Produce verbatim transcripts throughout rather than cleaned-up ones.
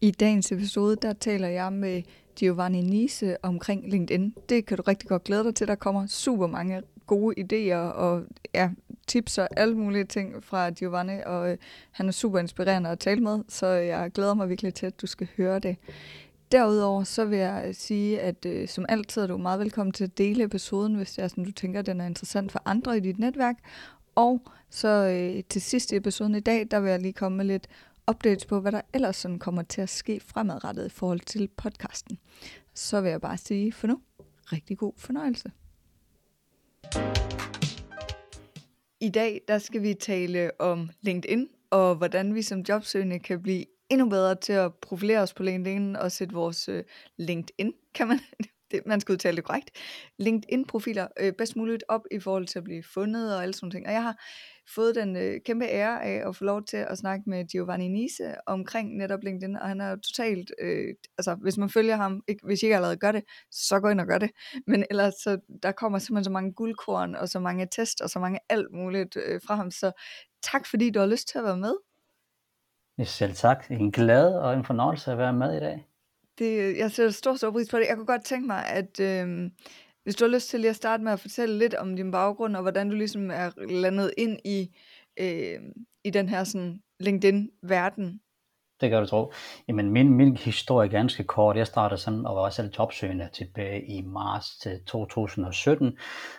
I dagens episode, der taler jeg med Giovanni Niese omkring LinkedIn. Det kan du rigtig godt glæde dig til. Der kommer super mange gode idéer og ja, tips og alle mulige ting fra Giovanni, og øh, han er super inspirerende at tale med, så jeg glæder mig virkelig til, at du skal høre det. Derudover så vil jeg sige, at øh, som altid er du meget velkommen til at dele episoden, hvis det er sådan, du tænker, at den er interessant for andre i dit netværk. Og så øh, til sidst i episoden i dag, der vil jeg lige komme med lidt updates på, hvad der ellers sådan kommer til at ske fremadrettet i forhold til podcasten. Så vil jeg bare sige for nu, rigtig god fornøjelse. I dag der skal vi tale om LinkedIn, og hvordan vi som jobsøgende kan blive endnu bedre til at profilere os på LinkedIn og sætte vores øh, LinkedIn, kan man, det, man skal udtale det korrekt, LinkedIn-profiler øh, bedst muligt op i forhold til at blive fundet og alle sådan ting. Og jeg har fået den øh, kæmpe ære af at få lov til at snakke med Giovanni Niese omkring netop LinkedIn, og han er jo totalt, øh, altså hvis man følger ham, ikke, hvis I ikke allerede gør det, så gå ind og gør det, men ellers så, der kommer simpelthen så mange guldkorn og så mange test og så mange alt muligt øh, fra ham, så tak fordi du har lyst til at være med. Selv tak. En glad og en fornøjelse at være med i dag. Det, jeg sætter stor, stor pris på det. Jeg kunne godt tænke mig, at øh, hvis du har lyst til lige at starte med at fortælle lidt om din baggrund, og hvordan du ligesom er landet ind i, øh, i den her sådan, LinkedIn-verden. Det kan du tro. Jamen, min, min historie er ganske kort. Jeg startede sådan og var selv jobsøgende tilbage i marts til to tusind og sytten,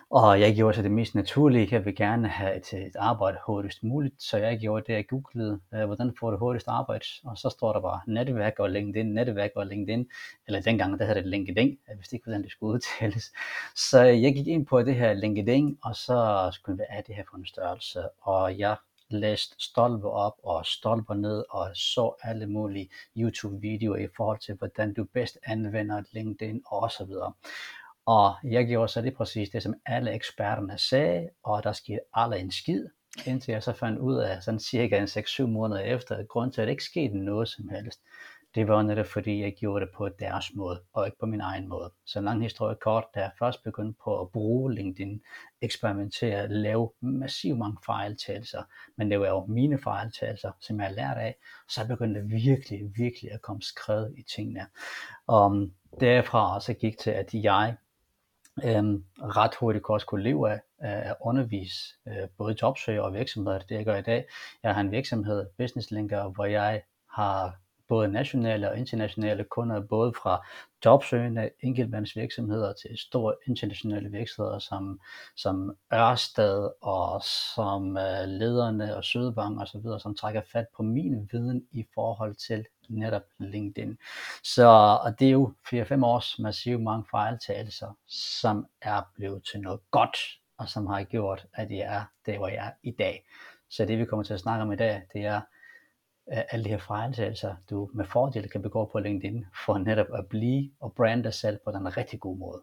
og jeg gjorde så det mest naturlige. Jeg vil gerne have et, et arbejde hurtigst muligt, så jeg gjorde det, jeg googlede, øh, hvordan får du hurtigst arbejde, og så står der bare netværk og LinkedIn, netværk og LinkedIn, eller dengang der hedder det LinkedIn, jeg vidste ikke, hvordan det skulle udtales. Så jeg gik ind på det her LinkedIn, og så skulle jeg, hvad er det her for en størrelse, og jeg læste stolper op og stolper ned og så alle mulige YouTube-videoer i forhold til, hvordan du bedst anvender LinkedIn og så videre. Og jeg gjorde så det præcis det, som alle eksperterne sagde, og der skete aldrig en skid, indtil jeg så fandt ud af, sådan cirka seks syv måneder efter, at grunden til, at det ikke skete noget som helst, det var netop fordi, jeg gjorde det på deres måde, og ikke på min egen måde. Så lang historie kort, da jeg først begyndte på at bruge LinkedIn, eksperimentere, lave massivt mange fejltagelser, men det var jo mine fejltagelser, som jeg lærte af, så jeg begyndte virkelig, virkelig at komme skred i tingene. Og derfra så gik til, at jeg Øhm, ret hurtigt også kunne leve af at undervise øh, både jobsøger og virksomheder. Det jeg gør i dag, jeg har en virksomhed, Business Linker, hvor jeg har både nationale og internationale kunder, både fra jobsøgende enkeltmandsvirksomheder til store internationale virksomheder som, som Ørestad og som øh, lederne og Sødevang og så videre, som trækker fat på min viden i forhold til netop LinkedIn. Så og det er jo fire fem års massive mange fejltagelser, som er blevet til noget godt, og som har gjort, at jeg er der, hvor jeg er i dag. Så det vi kommer til at snakke om i dag, det er alle de her fejltagelser, du med fordel kan begå på LinkedIn, for netop at blive og brande dig selv på den rigtig gode måde.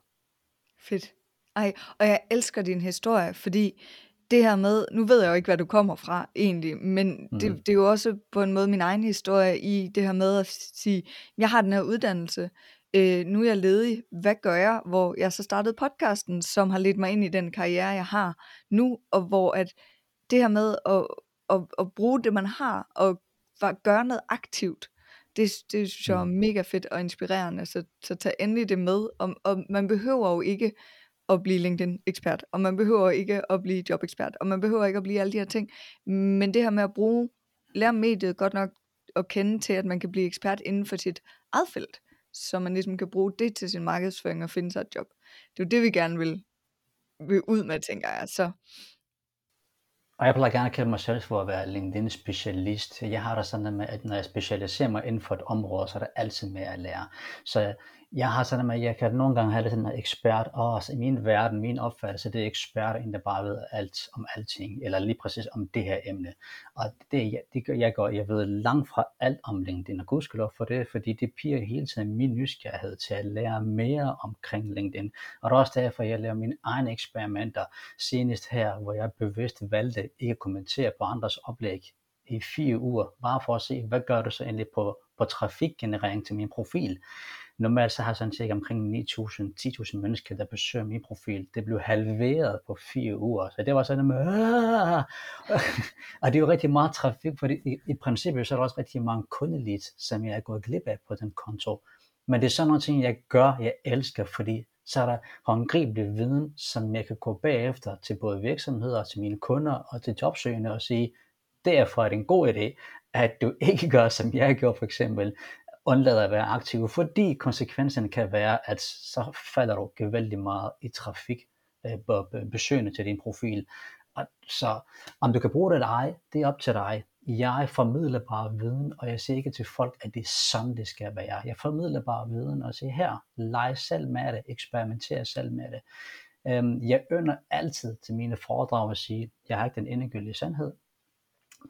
Fedt. Ej, og jeg elsker din historie, fordi det her med, nu ved jeg jo ikke, hvad du kommer fra egentlig, men mm. det, det er jo også på en måde min egen historie i det her med at sige, jeg har den her uddannelse, øh, nu er jeg ledig, hvad gør jeg? Hvor jeg så startede podcasten, som har ledt mig ind i den karriere, jeg har nu, og hvor at det her med at, at, at bruge det, man har, og gøre noget aktivt, det, det synes jeg er mega fedt og inspirerende, så, så tag endelig det med, og, og man behøver jo ikke at blive LinkedIn-ekspert, og man behøver ikke at blive jobekspert, og man behøver ikke at blive alle de her ting, men det her med at bruge, lære mediet godt nok at kende til, at man kan blive ekspert inden for sit eget felt, så man ligesom kan bruge det til sin markedsføring og finde sig et job. Det er jo det, vi gerne vil, vil ud med, tænker jeg, så. Og jeg plejer gerne at kalde mig selv for at være LinkedIn-specialist. Jeg har da sådan noget med, at når jeg specialiserer mig inden for et område, så er der altid mere at lære. Så jeg har sådan med, at jeg kan nogle gange have lidt sådan noget ekspert, og i min verden, min opfattelse, det er eksperter, der bare ved alt om alting, eller lige præcis om det her emne. Og det, det gør jeg godt. Jeg ved langt fra alt om LinkedIn, og gudskelov for det, fordi det piger hele tiden min nysgerrighed til at lære mere omkring LinkedIn. Og det er også derfor, jeg laver mine egne eksperimenter senest her, hvor jeg bevidst valgte ikke at kommentere på andres oplæg i fire uger, bare for at se, hvad gør du så endelig på på trafikgenerering til min profil. Normalt så har jeg sådan cirka omkring ni tusind til ti tusind mennesker, der besøger min profil. Det blev halveret på fire uger, så det var sådan, at... og det er jo rigtig meget trafik, fordi i, i princippet så er der også rigtig mange kundeleads, som jeg er gået glip af på den konto. Men det er sådan nogle ting, jeg gør, jeg elsker, fordi så er der håndgribelig viden, som jeg kan gå bagefter til både virksomheder, til mine kunder og til jobsøgende og sige, derfor er det en god idé, at du ikke gør, som jeg gjorde for eksempel, undlader at være aktiv, fordi konsekvensen kan være, at så falder du gevaldigt meget i trafik på besøgende til din profil. Og så om du kan bruge det eller ej, det er op til dig. Jeg formidler bare viden, og jeg siger ikke til folk, at det er sådan, det skal være. Jeg formidler bare viden og siger her, lege selv med det, eksperimentere selv med det. Jeg ynder altid til mine foredrag at sige, jeg har ikke den endegyldige sandhed.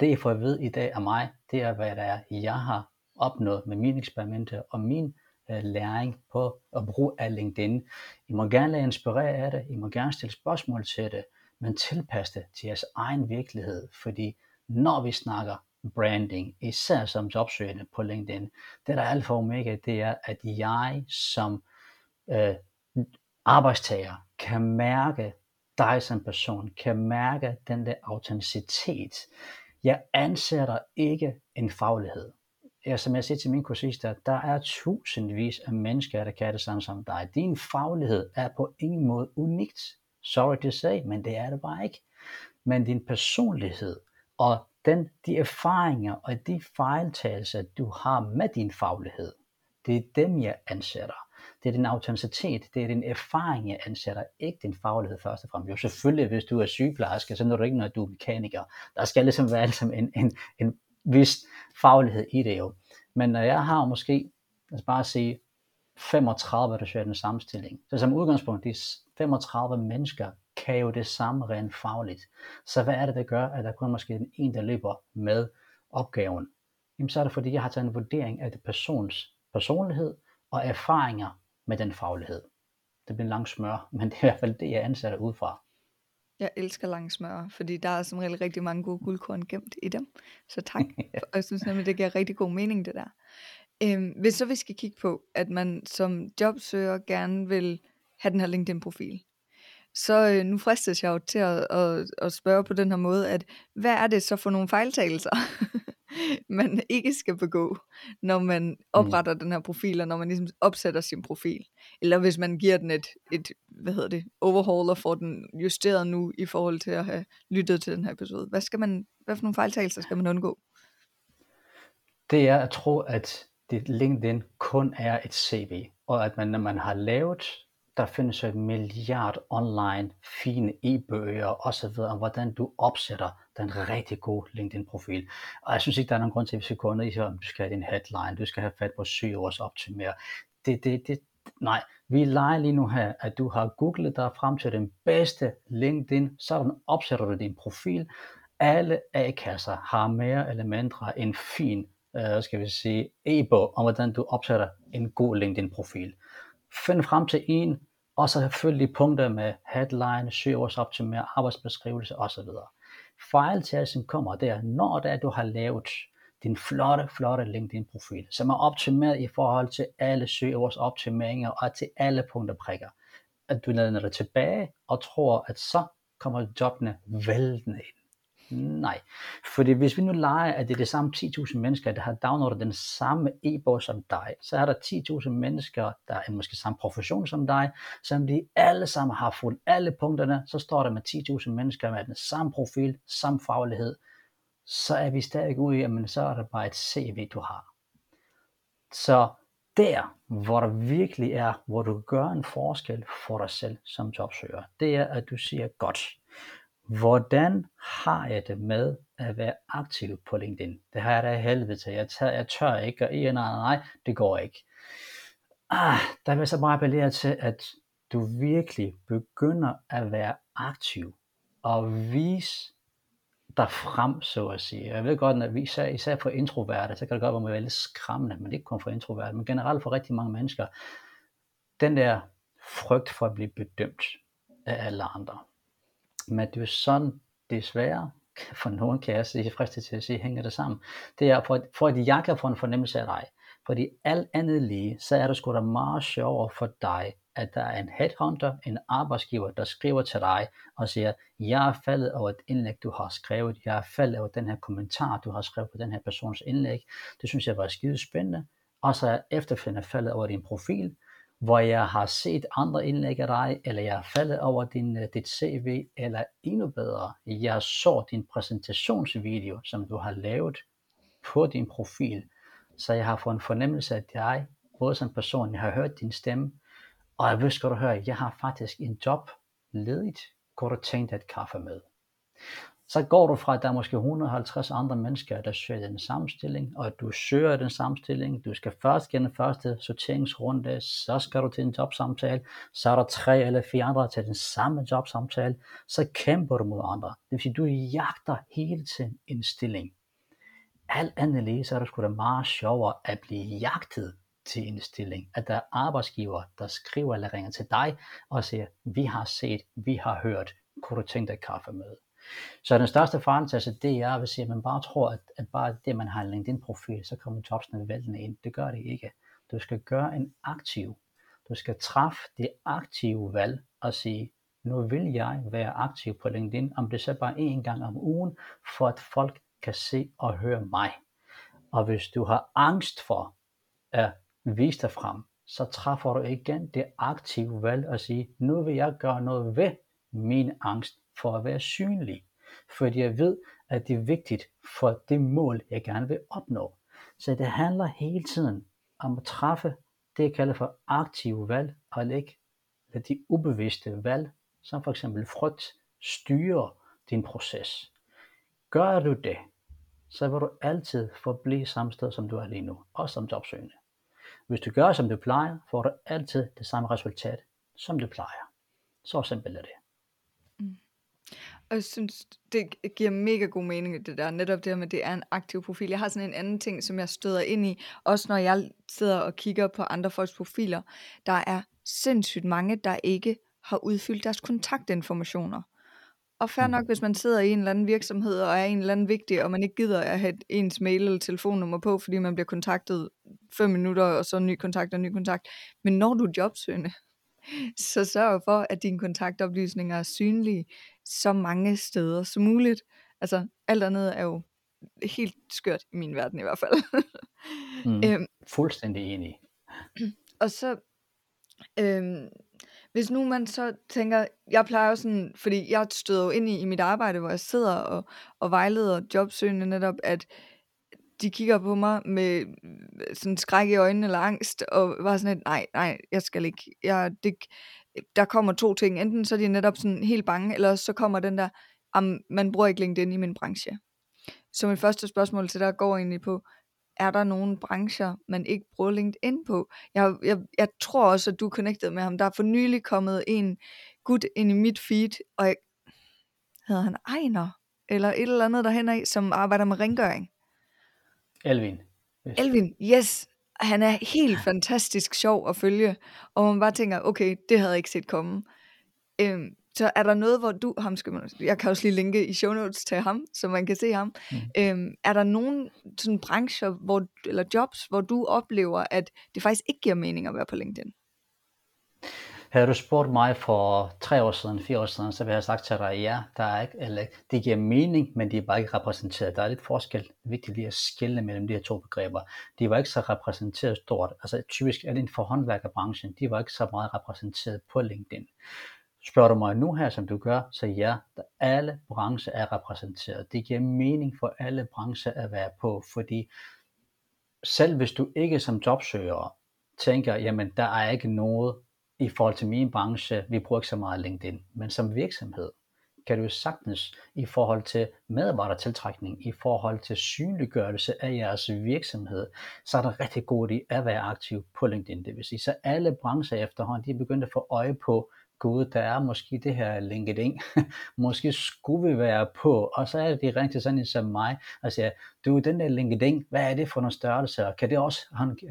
Det I får at vide i dag af mig, det er hvad der er, jeg har opnået med mine eksperimenter og min øh, læring på at bruge af LinkedIn. I må gerne lade inspirere af det, I må gerne stille spørgsmål til det, men tilpas det til jeres egen virkelighed, fordi når vi snakker branding, især som jobsøgende på LinkedIn, det der er alfa og omega, det er at jeg som øh, arbejdstager kan mærke dig som person, kan mærke den der autenticitet. Jeg anser dig ikke en faglighed. Jeg, som jeg siger til mine kursister, der er tusindvis af mennesker, der kan det samme som dig. Din faglighed er på ingen måde unikt. Sorry to say, men det er det bare ikke. Men din personlighed og den, de erfaringer og de fejltagelser, du har med din faglighed, det er dem, jeg anser dig. Det er din autenticitet, det er din erfaring, jeg ansætter, ikke din faglighed først og fremmest. Jo, selvfølgelig, hvis du er sygeplejerske, så er du ikke, når du er mekaniker. Der skal ligesom være ligesom en, en, en vis faglighed i det jo. Men når jeg har måske, lad os bare sige, femogtredive, der søger den samme stilling, så som udgangspunkt, de femogtredive mennesker kan jo det samme rent fagligt. Så hvad er det, der gør, at der kun måske den en, der løber med opgaven? Jamen så er det, fordi jeg har taget en vurdering af det persons personlighed, og erfaringer med den faglighed. Det bliver en lang smør, men det er i hvert fald det, jeg ansætter ud fra. Jeg elsker lang smør, fordi der er som regel rigtig mange gode guldkorn gemt i dem. Så tak. Og jeg synes nemlig, det giver rigtig god mening, det der. Øhm, hvis så vi skal kigge på, at man som jobsøger gerne vil have den her LinkedIn-profil, så øh, nu fristes jeg jo til at, at, at spørge på den her måde, at hvad er det så for nogle fejltagelser, man ikke skal begå, når man opretter mm. den her profil, og når man ligesom opsætter sin profil, eller hvis man giver den et, et hvad hedder det, overhaul og får den justeret nu i forhold til at have lyttet til den her episode. Hvad skal man, hvad for nogle fejltagelser skal man undgå? Det er at tro, at det LinkedIn kun er et C V, og at man, når man har lavet, der findes jo et milliard online fine e-bøger og så videre om hvordan du opsætter den rigtig gode LinkedIn-profil. Og jeg synes ikke, der er nogen grund til, at vi skal gå ned i, om du skal have din headline, du skal have fat på søgeordsoptimering. Det, det, det, nej, vi leger lige nu her, at du har googlet dig frem til den bedste LinkedIn, sådan opsætter du din profil. Alle A-kasser har mere eller mindre en fin, øh, skal vi sige, e-bog om, hvordan du opsætter en god LinkedIn-profil. Find frem til en, og så selvfølgelig punkter med headline, søgeordsoptimering, arbejdsbeskrivelse osv. Fejltagelsen kommer der, når det er, du har lavet din flotte, flotte LinkedIn-profil, som er optimeret i forhold til alle søgeordsoptimeringer og til alle punkter prikker. At du lader dig tilbage og tror, at så kommer jobbene væltende ind. Nej, fordi hvis vi nu leger, at det er det samme ti tusind mennesker, der har downloadet den samme e-bog som dig, så er der ti tusind mennesker, der er måske samme profession som dig, som de alle sammen har fulgt alle punkterne, så står der med ti tusind mennesker med den samme profil, samme faglighed, så er vi stadig ude i, at så er det bare et C V, du har. Så der, hvor der virkelig er, hvor du gør en forskel for dig selv som jobsøger, det er, at du siger godt. Hvordan har jeg det med at være aktiv på LinkedIn? Det har jeg da helvede til. Jeg tør, jeg tør ikke, og I, nej, nej, nej, det går ikke. Ah, der vil jeg så bare appellere til, at du virkelig begynder at være aktiv og vise dig frem, så at sige. Jeg ved godt, at vi især, især for introverte, så kan det godt være, at man er lidt skræmmende, men ikke kun for introverte, men generelt for rigtig mange mennesker. Den der frygt for at blive bedømt af alle andre. Men det er sådan, desværre, for nogen kan jeg sige, fristet til at sige, hænger det sammen. Det er for, for at jeg kan få en fornemmelse af dig, Fordi alt andet lige, så er det sgu da meget sjovere for dig, at der er en headhunter, en arbejdsgiver, der skriver til dig og siger, jeg er faldet over et indlæg, du har skrevet, jeg er faldet over den her kommentar, du har skrevet på den her persons indlæg, det synes jeg var skidespændende, og så er jeg efterfølgende faldet over din profil, hvor jeg har set andre indlæg af dig, eller jeg er faldet over din, dit C V, eller endnu bedre, jeg så din præsentationsvideo, som du har lavet på din profil, så jeg har fået en fornemmelse af dig, både som person, jeg har hørt din stemme, og jeg ved, skal du høre, jeg har faktisk en job ledigt, kunne du tænke dig et kaffe med? Så går du fra, at der er måske et hundrede og halvtreds andre mennesker, der søger den samme stilling, og du søger den samme stilling, du skal først gennem første sorteringsrunde, så skal du til en jobsamtale, så er der tre eller fire andre til den samme jobsamtale, så kæmper du mod andre. Det vil sige, du jagter hele tiden en stilling. Alt andet lige, så er det sgu da meget sjovere at blive jagtet til en stilling, at der er arbejdsgiver, der skriver eller ringer til dig og siger, vi har set, vi har hørt, kunne du tænke dig kaffe med? Så den største forandring, det er, hvis man bare tror, at, at bare det, man har LinkedIn profil, så kommer jobsene væltende ind. Det gør det ikke. Du skal gøre en aktiv. Du skal træffe det aktive valg og sige, nu vil jeg være aktiv på LinkedIn, om det så bare en gang om ugen, for at folk kan se og høre mig. Og hvis du har angst for at vise dig frem, så træffer du igen det aktive valg og sige, nu vil jeg gøre noget ved min angst for at være synlig, fordi jeg ved, at det er vigtigt for det mål, jeg gerne vil opnå. Så det handler hele tiden om at træffe det, jeg kalder for aktive valg, og lægge de ubevidste valg, som for eksempel frygt, styrer din proces. Gør du det, så vil du altid forblive samme sted, som du er lige nu, også som jobsøgende. Hvis du gør, som du plejer, får du altid det samme resultat, som du plejer. Så simpelt er det. Mm. Og jeg synes, det giver mega god mening, det der, netop det her med, det er en aktiv profil. Jeg har sådan en anden ting, som jeg støder ind i, også når jeg sidder og kigger på andre folks profiler. Der er sindssygt mange, der ikke har udfyldt deres kontaktinformationer. Og fair nok, hvis man sidder i en eller anden virksomhed og er en eller anden vigtig, og man ikke gider at have ens mail eller telefonnummer på, fordi man bliver kontaktet fem minutter, og så ny kontakt og ny kontakt. Men når du er jobsøgende, så sørg for, at dine kontaktoplysninger er synlige så mange steder som muligt. Altså, alt andet er jo helt skørt i min verden i hvert fald. Mm, æm, fuldstændig enig. Og så... Øhm, Hvis nu man så tænker, jeg plejer jo sådan, fordi jeg støder jo ind i, i mit arbejde, hvor jeg sidder og, og vejleder jobsøgende netop, at de kigger på mig med sådan skræk i øjnene eller angst, og var sådan et, nej, nej, jeg skal ikke, jeg, det, der kommer to ting, enten så er de netop sådan helt bange, eller så kommer den der, man bruger ikke LinkedIn i min branche. Så mit første spørgsmål til dig går egentlig på, er der nogle brancher, man ikke bruger LinkedIn på? Jeg, jeg, jeg tror også, at du er connected med ham. Der er for nylig kommet en gut ind i mit feed, og jeg, hedder han Ejner? Eller et eller andet derhen af, som arbejder med rengøring. Elvin. Yes. Elvin, yes. Han er helt fantastisk sjov at følge, og man bare tænker, okay, det havde jeg ikke set komme. Øhm, så er der noget, hvor du, ham skal man, jeg kan også lige linke i show notes til ham, så man kan se ham. Mm. Øhm, er der nogle sådan brancher, hvor, eller jobs, hvor du oplever, at det faktisk ikke giver mening at være på LinkedIn? Havde du spurgt mig for tre år siden, fire år siden, så ville jeg sagt til dig, ja, der er ikke, eller, det giver mening, men de er bare ikke repræsenteret. Der er lidt forskel, vigtigt lige at skelne mellem de her to begreber. De var ikke så repræsenteret stort, altså typisk alene for håndværkerbranchen, de var ikke så meget repræsenteret på LinkedIn. Spørger du mig nu her, som du gør, så ja, alle brancher er repræsenteret. Det giver mening for alle brancher at være på, fordi selv hvis du ikke som jobsøger tænker, jamen der er ikke noget i forhold til min branche, vi bruger ikke så meget LinkedIn, men som virksomhed kan du sagtens i forhold til medarbejdertiltrækning, i forhold til synliggørelse af jeres virksomhed, så er der rigtig god i at være aktiv på LinkedIn. Det vil sige, så alle brancher efterhånden, de er begyndt at få øje på gud, der er måske det her LinkedIn, måske skulle vi være på, og så er de rent til sådan en som mig, og siger, du, den der LinkedIn, hvad er det for nogle størrelser, kan det også,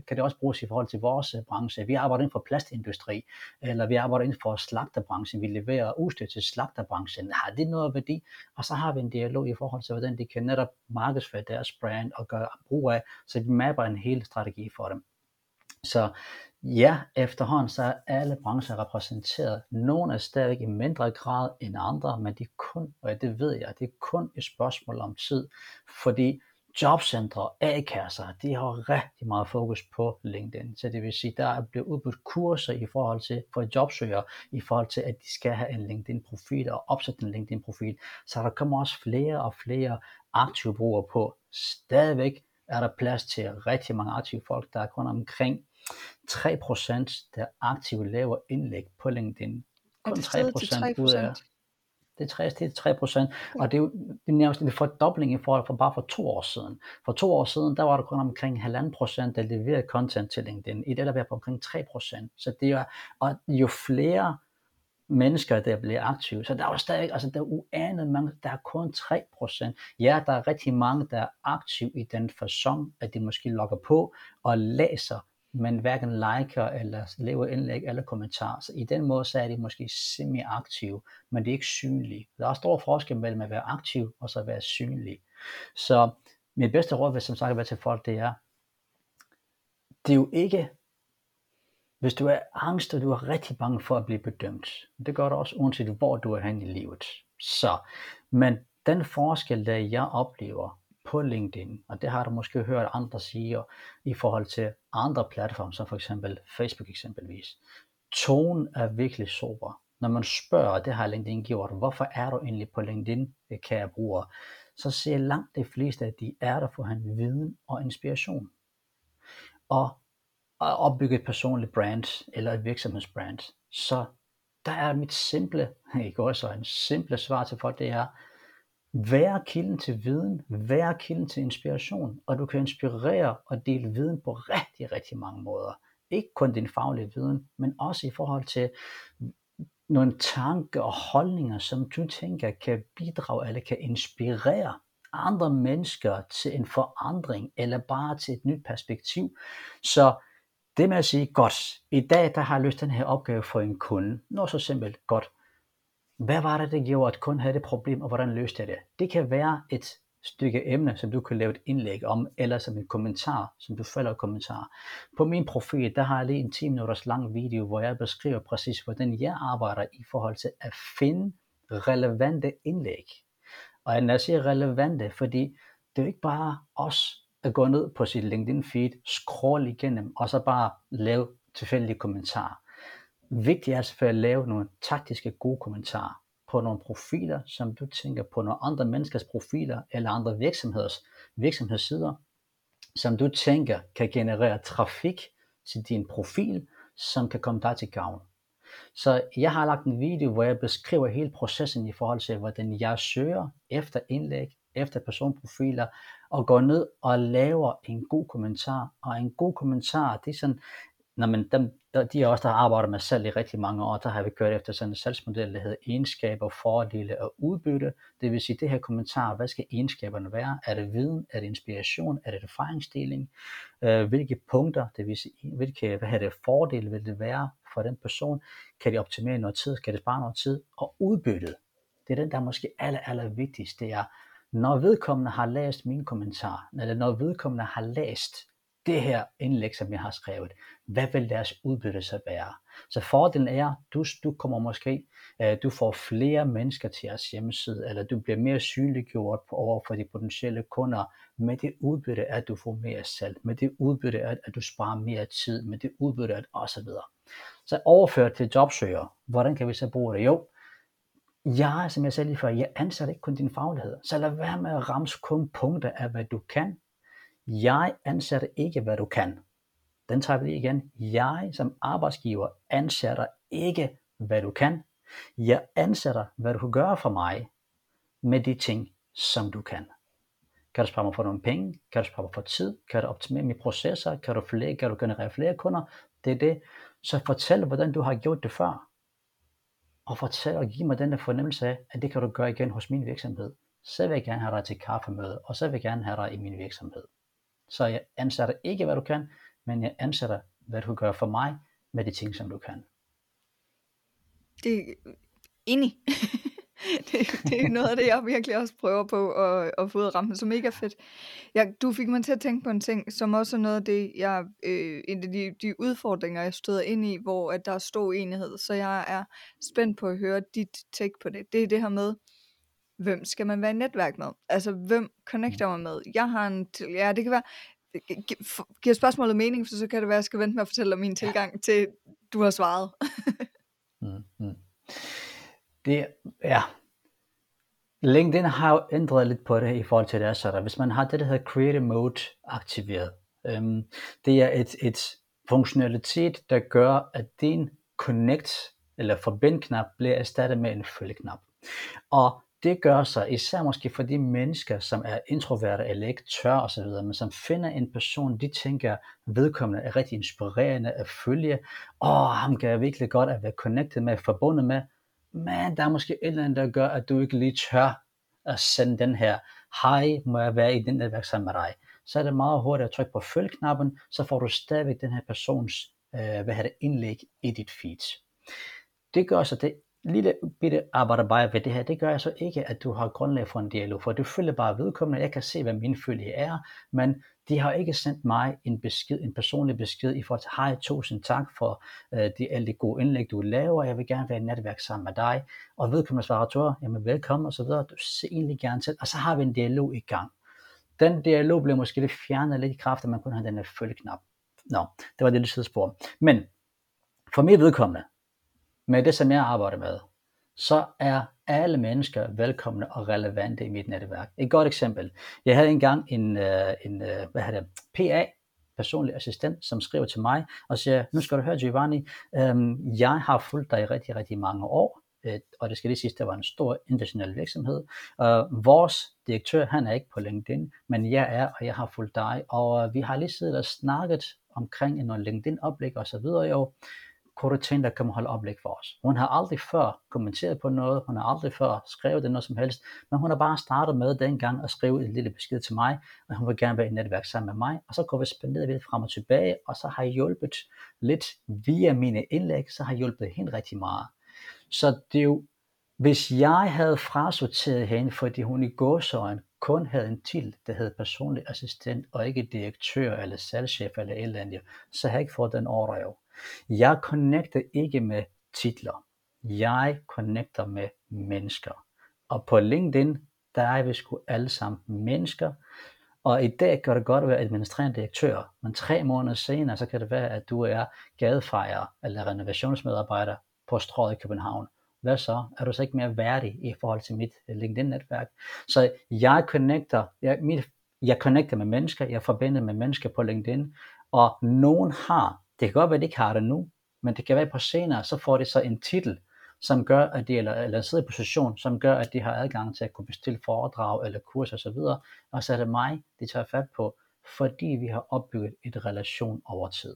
kan det også bruges i forhold til vores branche, vi arbejder inden for plastindustri, eller vi arbejder inden for slagterbranchen, vi leverer udstyr til slagterbranchen, har det noget værdi, og så har vi en dialog i forhold til, hvordan de kan netop markedsføre deres brand, og gøre brug af, så vi mapper en hel strategi for dem. Så ja, efterhånden så er alle brancher repræsenteret. Nogle er stadig i mindre grad end andre, men det er kun, og det ved jeg, det er kun et spørgsmål om tid, fordi jobcentre, A-kasser, de har rigtig meget fokus på LinkedIn. Så det vil sige, der bliver udbudt kurser i forhold til for jobsøgere, i forhold til at de skal have en LinkedIn-profil og opsætte en LinkedIn-profil. Så der kommer også flere og flere aktive brugere på. Stadigvæk er der plads til rigtig mange aktive folk, der er kun omkring tre procent der aktive laver indlæg på LinkedIn. Kun tre procent ud af det er tre procent, og det er jo nærmest en fordobling i forhold til bare for to år siden. For to år siden, der var der kun omkring halvanden procent, der leverede content til LinkedIn. I dag er der på omkring tre procent. Så det er, og jo flere mennesker, der bliver aktive, så der er jo stadig, altså der er uanet mange, der er kun tre procent. Ja, der er rigtig mange, der er aktive i den façon, at de måske logger på og læser, men hverken liker eller laver indlæg eller kommentarer. Så i den måde, så er de måske semi-aktive, men det er ikke synlige. Der er stor forskel mellem at være aktiv og så at være synlig. Så mit bedste råd vil som sagt være til folk, det er, det er jo ikke, hvis du er angst, og du er rigtig bange for at blive bedømt. Det gør du også, uanset hvor du er hen i livet. Så, men den forskel, der jeg oplever på LinkedIn, og det har du måske hørt andre sige i forhold til andre platforme, som for eksempel Facebook eksempelvis. Tonen er virkelig sober. Når man spørger, det har LinkedIn gjort, hvorfor er du egentlig på LinkedIn, kære bruger, så ser langt de fleste, at de er der for at have viden og inspiration. Og at opbygge et personligt brand, eller et virksomhedsbrand. Så der er mit simple, ikke også en simple svar til folk, det er, vær kilden til viden, vær kilden til inspiration, og du kan inspirere og dele viden på rigtig, rigtig mange måder. Ikke kun din faglige viden, men også i forhold til nogle tanker og holdninger, som du tænker kan bidrage eller kan inspirere andre mennesker til en forandring, eller bare til et nyt perspektiv. Så det med at sige, godt, i dag der har jeg løst den her opgave for en kunde, nå så simpelt, godt. Hvad var det, der gjorde, at kunden havde det problem, og hvordan løste jeg det? Det kan være et stykke emne, som du kan lave et indlæg om, eller som en kommentar, som du følger kommentarer. På min profil, der har jeg lige en ti minutters lang video, hvor jeg beskriver præcis, hvordan jeg arbejder i forhold til at finde relevante indlæg. Og når jeg siger relevante, fordi det er jo ikke bare os at gå ned på sit LinkedIn feed, scrolle igennem, og så bare lave tilfældige kommentarer. Vigtigt er selvfølgelig at lave nogle taktiske gode kommentarer på nogle profiler, som du tænker på nogle andre menneskers profiler eller andre virksomheders virksomhedssider, som du tænker kan generere trafik til din profil, som kan komme dig til gavn. Så jeg har lagt en video, hvor jeg beskriver hele processen i forhold til, hvordan jeg søger efter indlæg, efter personprofiler, og går ned og laver en god kommentar. Og en god kommentar, det er sådan, når man dem, de er også, der har arbejdet med salg i rigtig mange år, der har vi kørt efter sådan en salgsmodel, der hedder egenskaber, fordele og udbytte. Det vil sige, det her kommentar, hvad skal egenskaberne være? Er det viden? Er det inspiration? Er det erfaringsdeling? Hvilke punkter, det vil sige, hvilke hvad er det, fordele vil det være for den person? Kan de optimere noget tid? Kan det spare noget tid? Og udbyttet, det er den, der er måske aller, aller vigtigst. Det er, når vedkommende har læst min kommentar, eller når vedkommende har læst det her indlæg, som jeg har skrevet, hvad vil deres udbytte så være? Så fordelen er, du, du kommer måske, du får flere mennesker til jeres hjemmeside, eller du bliver mere synliggjort over for de potentielle kunder, med det udbytte, at du får mere salg, med det udbytte, at, at du sparer mere tid, med det udbytte, at og så videre. Så overført til jobsøgere, hvordan kan vi så bruge det? Jo, jeg, som jeg sagde lige før, jeg ansætter ikke kun din faglighed, så lad være med at ramse kun punkter af, hvad du kan. Jeg ansætter ikke, hvad du kan. Den tager vi lige igen. Jeg som arbejdsgiver ansætter ikke, hvad du kan. Jeg ansætter, hvad du kan gøre for mig med de ting, som du kan. Kan du spare mig for nogle penge? Kan du spare mig for tid? Kan du optimere mine processer? Kan du, flere, kan du generere flere kunder? Det er det. Så fortæl, hvordan du har gjort det før. og fortæl og give mig den der fornemmelse af, at det kan du gøre igen hos min virksomhed. Så vil jeg gerne have dig til kaffemøde, og så vil jeg gerne have dig i min virksomhed. Så jeg ansætter ikke, hvad du kan, men jeg ansætter, hvad du kan gøre for mig, med de ting, som du kan. Det enig. det, det er noget af det, jeg virkelig også prøver på at, at få ud af rampen, som mega fedt. Jeg, du fik mig til at tænke på en ting, som også er noget af det, jeg, øh, en af de, de udfordringer, jeg støder ind i, hvor at der er stor enighed. Så jeg er spændt på at høre dit take på det. Det er det her med, hvem skal man være i netværk med? Altså, hvem connecter man med? Jeg har en, ja, det kan være, giver spørgsmålet mening, for så kan det være, jeg skal vente med at fortælle om min tilgang til, du har svaret. mm-hmm. Det, ja. LinkedIn har jo ændret lidt på det i forhold til det, så der, hvis man har det, der hedder Creative Mode aktiveret. Øhm, det er et, et funktionalitet, der gør, at din connect, eller forbind-knap, bliver erstattet med en følge-knap. Og det gør sig især måske for de mennesker, som er introverte eller ikke tør osv., men som finder en person, de tænker vedkommende er rigtig inspirerende at følge. Åh, ham kan jeg virkelig godt at være connected med, forbundet med. Men der er måske et eller andet, der gør, at du ikke lige tør at sende den her, hej, må jeg være i den netværk sammen med dig. Så er det meget hurtigt at trykke på følg-knappen, så får du stadigvæk den her persons øh, hvad her, indlæg i dit feed. Det gør så det lille bitte arbejder bare ved det her, det gør altså ikke, at du har grundlag for en dialog, for du følger bare vedkommende, jeg kan se, hvad mine følge er, men de har ikke sendt mig en besked, en personlig besked i forhold til, hej, tusind tak for øh, de, alle de gode indlæg, du laver, jeg vil gerne være i netværk sammen med dig, og vedkommende svarer, jamen velkommen, og så videre, du ser egentlig gerne til, og så har vi en dialog i gang. Den dialog bliver måske lidt fjernet lidt i kraft, at man kun har den her følgeknap. Nå, det var det lille sidespor. Men for mig vedkommende, med det, som jeg arbejder med, så er alle mennesker velkomne og relevante i mit netværk. Et godt eksempel. Jeg havde engang en, en hvad hedder det, P A, personlig assistent, som skriver til mig og siger, nu skal du høre, Giovanni, øhm, jeg har fulgt dig i rigtig, rigtig mange år, øh, og det skal lige siges, det var en stor international virksomhed. Øh, vores direktør, han er ikke på LinkedIn, men jeg er, og jeg har fulgt dig, og øh, vi har lige siddet og snakket omkring nogle LinkedIn-oplæg og så videre jo. Kunne du tænke dig at komme og holde oplæg for os? Hun har aldrig før kommenteret på noget, hun har aldrig før skrevet det noget som helst, men hun har bare startet med dengang at skrive en lille besked til mig, og hun vil gerne være i netværk sammen med mig, og så går vi spændende lidt frem og tilbage, og så har jeg hjulpet lidt via mine indlæg, så har jeg hjulpet hende rigtig meget. Så det er jo, hvis jeg havde frasorteret hende, fordi hun i gåseøjne kun havde en titel, der hed personlig assistent, og ikke direktør eller salgschef eller et eller andet, så havde jeg ikke fået den ordre jo. Jeg connecter ikke med titler. Jeg connecter med mennesker. Og på LinkedIn, der er vi sgu alle sammen mennesker. Og i dag kan det godt være administrerende direktør, men tre måneder senere, så kan det være, at du er gadefejer eller renovationsmedarbejder på Strøget i København. Hvad så? Er du så ikke mere værdig i forhold til mit LinkedIn-netværk? Så jeg connecter, jeg, mit, jeg connecter med mennesker, jeg forbinder med mennesker på LinkedIn, og nogen har, det kan godt være, at de ikke har det nu, men det kan være på senere, så får de så en titel, som gør, at de, eller, eller sidder i position, som gør, at de har adgang til at kunne bestille foredrag eller kurser osv., og, og så er det mig, de tager fat på, fordi vi har opbygget et relation over tid.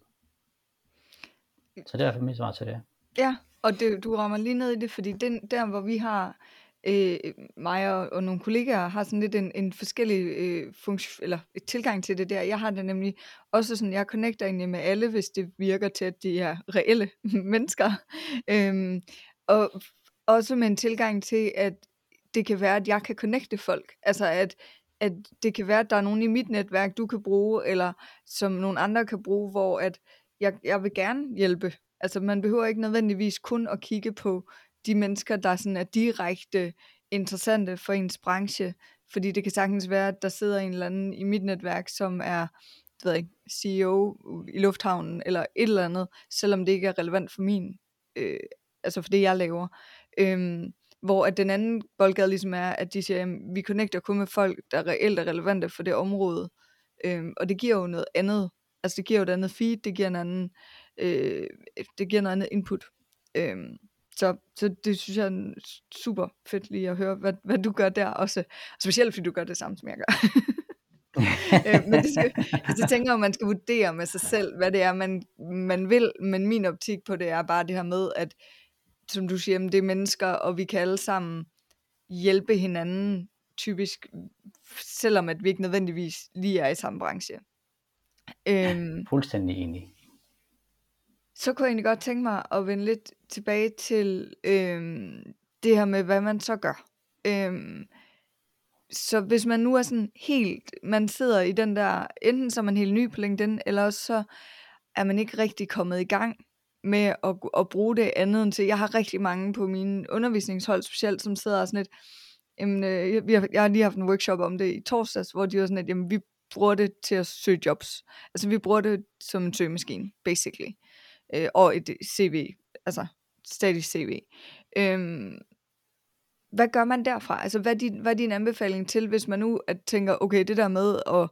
Så det er for mit svar til det. Ja, og det, du rammer lige ned i det, fordi den, der, hvor vi har, øh, mig og, og nogle kollegaer, har sådan lidt en, en forskellig øh, funktion, eller et tilgang til det der. Jeg har det nemlig også sådan, jeg connecter egentlig med alle, hvis det virker til, at de er reelle mennesker. Øhm, og også med en tilgang til, at det kan være, at jeg kan connecte folk. Altså at, at det kan være, at der er nogen i mit netværk, du kan bruge, eller som nogle andre kan bruge, hvor at jeg, jeg vil gerne hjælpe. Altså man behøver ikke nødvendigvis kun at kigge på de mennesker, der sådan er direkte interessante for ens branche, fordi det kan sagtens være, at der sidder en eller anden i mit netværk, som er, jeg ved ikke, C E O i lufthavnen, eller et eller andet, selvom det ikke er relevant for min, øh, altså for det, jeg laver. Øhm, hvor at den anden boldgade ligesom er, at de siger, jamen, vi connecter kun med folk, der reelt er relevante for det område, øhm, og det giver jo noget andet, altså det giver jo et andet feed, det giver en anden, øh, det giver noget andet input. Øhm, Så, så det synes jeg er super fedt lige at høre, hvad, hvad du gør der også. Specielt fordi du gør det samme, som jeg gør. Men det skal, jeg tænker, at man skal vurdere med sig selv, hvad det er, man, man vil. Men min optik på det er bare det her med, at som du siger, det er mennesker, og vi kan alle sammen hjælpe hinanden, typisk, selvom at vi ikke nødvendigvis lige er i samme branche. Øhm, ja, fuldstændig enig. Så kunne jeg egentlig godt tænke mig at vende lidt tilbage til øhm, det her med, hvad man så gør. Øhm, så hvis man nu er sådan helt, man sidder i den der, enten så er man helt ny på LinkedIn, eller også så er man ikke rigtig kommet i gang med at, at bruge det andet end til. Jeg har rigtig mange på mine undervisningshold specielt, som sidder sådan lidt, jamen, jeg, jeg har lige haft en workshop om det i torsdags, hvor de var sådan, at jamen, vi bruger det til at søge jobs. Altså vi bruger det som en søgemaskine, basically. Øh, og et C V, altså statisk C V. Øhm, hvad gør man derfra? Altså hvad er, din, hvad er din anbefaling til, hvis man nu at tænker, okay, det der med at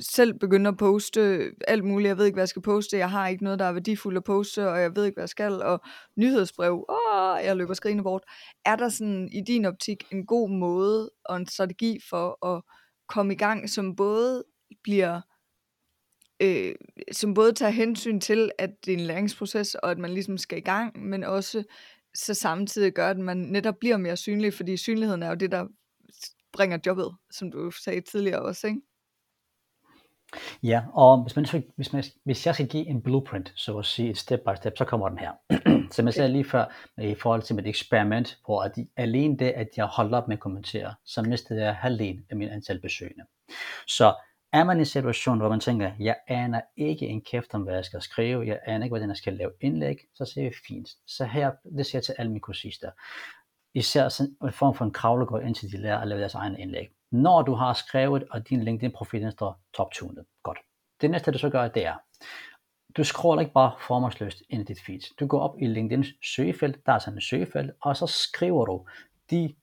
selv begynde at poste alt muligt, jeg ved ikke, hvad jeg skal poste, jeg har ikke noget, der er værdifuldt at poste, og jeg ved ikke, hvad jeg skal, og nyhedsbrev, åh, jeg løber skrigende bort. Er der sådan i din optik en god måde og en strategi for at komme i gang, som både bliver, øh, som både tager hensyn til, at det er en læringsproces, og at man ligesom skal i gang, men også så samtidig gør, at man netop bliver mere synlig, fordi synligheden er jo det, der bringer jobbet, som du sagde tidligere også, ikke? Ja, og hvis, man, hvis, man, hvis jeg skal give en blueprint, så at sige et step by step, så kommer den her. Som jeg sagde lige før, i forhold til mit eksperiment, hvor at de, alene det, at jeg holder op med at kommentere, så mistede jeg halvdelen af min antal besøgende. Så er man i en situation, hvor man tænker, jeg aner ikke en kæft om, hvad jeg skal skrive, jeg aner ikke, hvordan jeg skal lave indlæg, så siger jeg fint. Så her, det siger jeg til alle mine kursister. Især sådan en form for en kravlegård, indtil de lærer at lave deres egne indlæg. Når du har skrevet, og din LinkedIn-profil står top-tunet. Godt. Det næste, du så gør, det er, du scroller ikke bare formålsløst ind i dit feed. Du går op i LinkedIn's søgefelt, der er sådan et søgefelt, og så skriver du de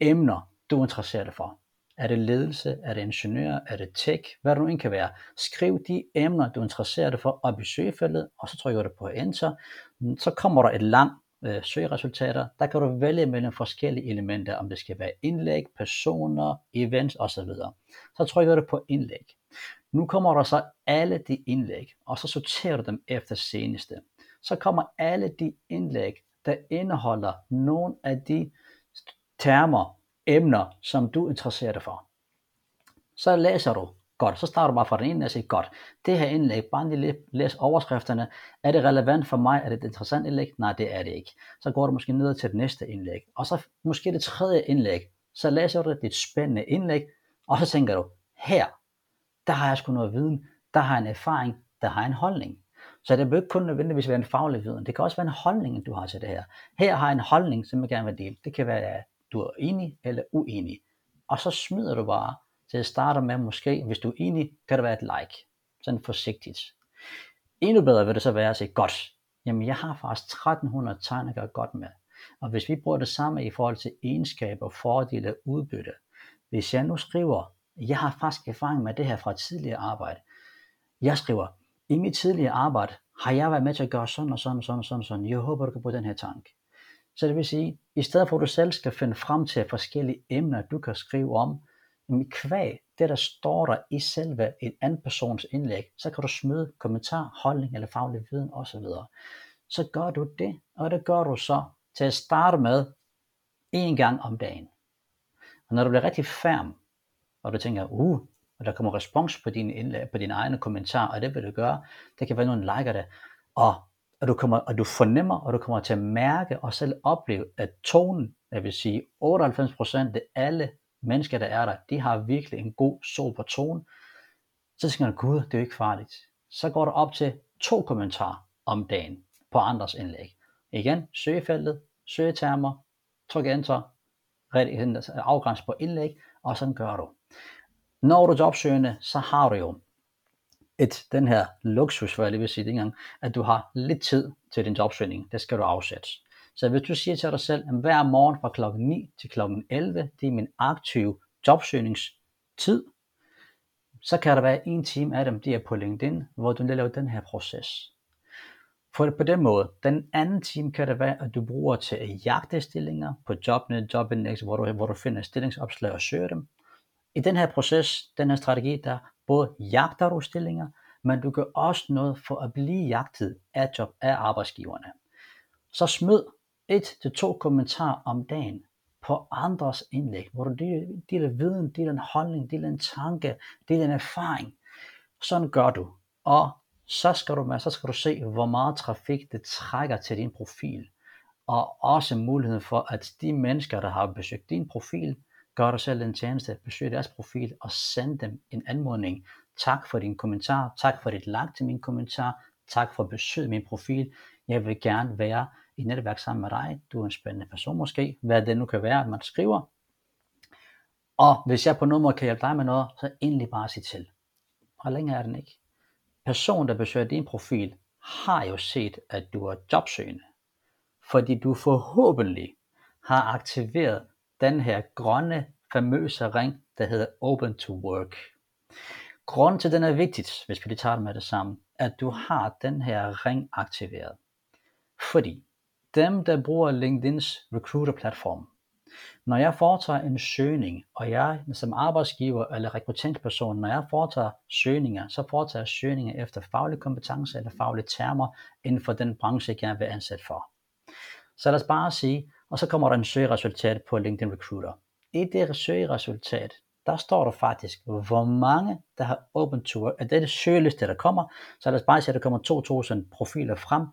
emner, du er interesseret for. Er det ledelse? Er det ingeniør? Er det tech? Hvad det nu end kan være. Skriv de emner, du er interesseret for op i søgefeltet, og så trykker du på enter. Så kommer der et langt øh, søgeresultater. Der kan du vælge mellem forskellige elementer, om det skal være indlæg, personer, events osv. Så trykker du på indlæg. Nu kommer der så alle de indlæg, og så sorterer du dem efter seneste. Så kommer alle de indlæg, der indeholder nogle af de termer, emner, som du interesserer dig for. Så læser du. Godt, så starter du bare fra den ene og siger, godt, det her indlæg, bare lige læs overskrifterne. Er det relevant for mig? Er det et interessant indlæg? Nej, det er det ikke. Så går du måske ned til det næste indlæg, og så måske det tredje indlæg. Så læser du dit spændende indlæg, og så tænker du, her, der har jeg sgu noget viden, der har jeg en erfaring, der har jeg en holdning. Så det vil ikke kun nødvendigvis være en faglig viden, det kan også være en holdning, du har til det her. Her har jeg en holdning, som jeg gerne vil dele. Det kan være, du er enig eller uenig. Og så smider du bare til at starte med, måske, hvis du er enig, kan det være et like. Sådan forsigtigt. Endnu bedre vil det så være at sige, godt, jamen jeg har faktisk tretten hundrede tegn at gøre godt med. Og hvis vi bruger det samme i forhold til egenskaber, fordele og udbytte. Hvis jeg nu skriver, jeg har faktisk erfaring med det her fra et tidligere arbejde. Jeg skriver, i mit tidligere arbejde har jeg været med til at gøre sådan og sådan og sådan og sådan. Og sådan. Jeg håber, du kan bruge den her tanke. Så det vil sige, i stedet for at du selv skal finde frem til forskellige emner, du kan skrive om, men kvæg det, der står der i selve en anden persons indlæg, så kan du smide kommentar, holdning eller faglig viden osv. Så gør du det, og det gør du så til at starte med en gang om dagen. Og når du bliver rigtig ferm, og du tænker, uh, og der kommer respons på dine indlæg, på dine egne kommentarer, og det vil du gøre, det kan være nogen liker det, og Og du, kommer, og du fornemmer, og du kommer til at mærke og selv opleve, at tonen, jeg vil sige otteoghalvfems procent af alle mennesker, der er der, de har virkelig en god sober tone. Så tænker du, gud, det er jo ikke farligt. Så går du op til to kommentarer om dagen på andres indlæg. Igen, søgefeltet, søgetermer, tryk enter, afgræns på indlæg, og sådan gør du. Når du er jobsøgende, så har du jo Et, den her luksus, for jeg lige vil sige det engang, at du har lidt tid til din jobsøgning. Det skal du afsætte. Så hvis du siger til dig selv, at hver morgen fra klokken ni til klokken elleve, det er min aktive jobsøgningstid, så kan der være en time af dem, de er på LinkedIn, hvor du laver den her proces. For på den måde, den anden time kan det være, at du bruger til at jagte stillinger på jobnet, jobindex, hvor du, hvor du finder stillingsopslag og søger dem. I den her proces, den her strategi, der både jagter du stillinger, men du gør også noget for at blive jagtet af job af arbejdsgiverne. Så smid et til to kommentarer om dagen på andres indlæg, hvor du deler viden, deler en holdning, deler en tanke, deler en erfaring. Sådan gør du, og så skal du, så skal du se, hvor meget trafik det trækker til din profil, og også muligheden for, at de mennesker, der har besøgt din profil, gør dig selv en tjeneste, besøg deres profil og send dem en anmodning. Tak for din kommentar, tak for dit like til min kommentar, tak for besøget min profil. Jeg vil gerne være i netværk sammen med dig. Du er en spændende person måske, hvad det nu kan være, at man skriver. Og hvis jeg på nogen måde kan hjælpe dig med noget, så endelig bare sig til. Og længere er den ikke. Personen, der besøger din profil, har jo set, at du er jobsøgende. Fordi du forhåbentlig har aktiveret den her grønne, famøse ring, der hedder Open to Work. Grunden til den er vigtigt, hvis vi lige tager det med det samme, at du har den her ring aktiveret. Fordi dem, der bruger LinkedIn's recruiter-platform, når jeg foretager en søgning, og jeg som arbejdsgiver eller rekrutteringsperson, når jeg foretager søgninger, så foretager jeg søgninger efter faglig kompetence eller faglige termer inden for den branche, jeg gerne vil ansætte for. Så lad os bare sige, og så kommer der en søgeresultat på LinkedIn Recruiter. I det søgeresultat, der står der faktisk, hvor mange der har open to work. Af det søgeliste, der kommer, så lad os bare sige, at der kommer to tusind profiler frem.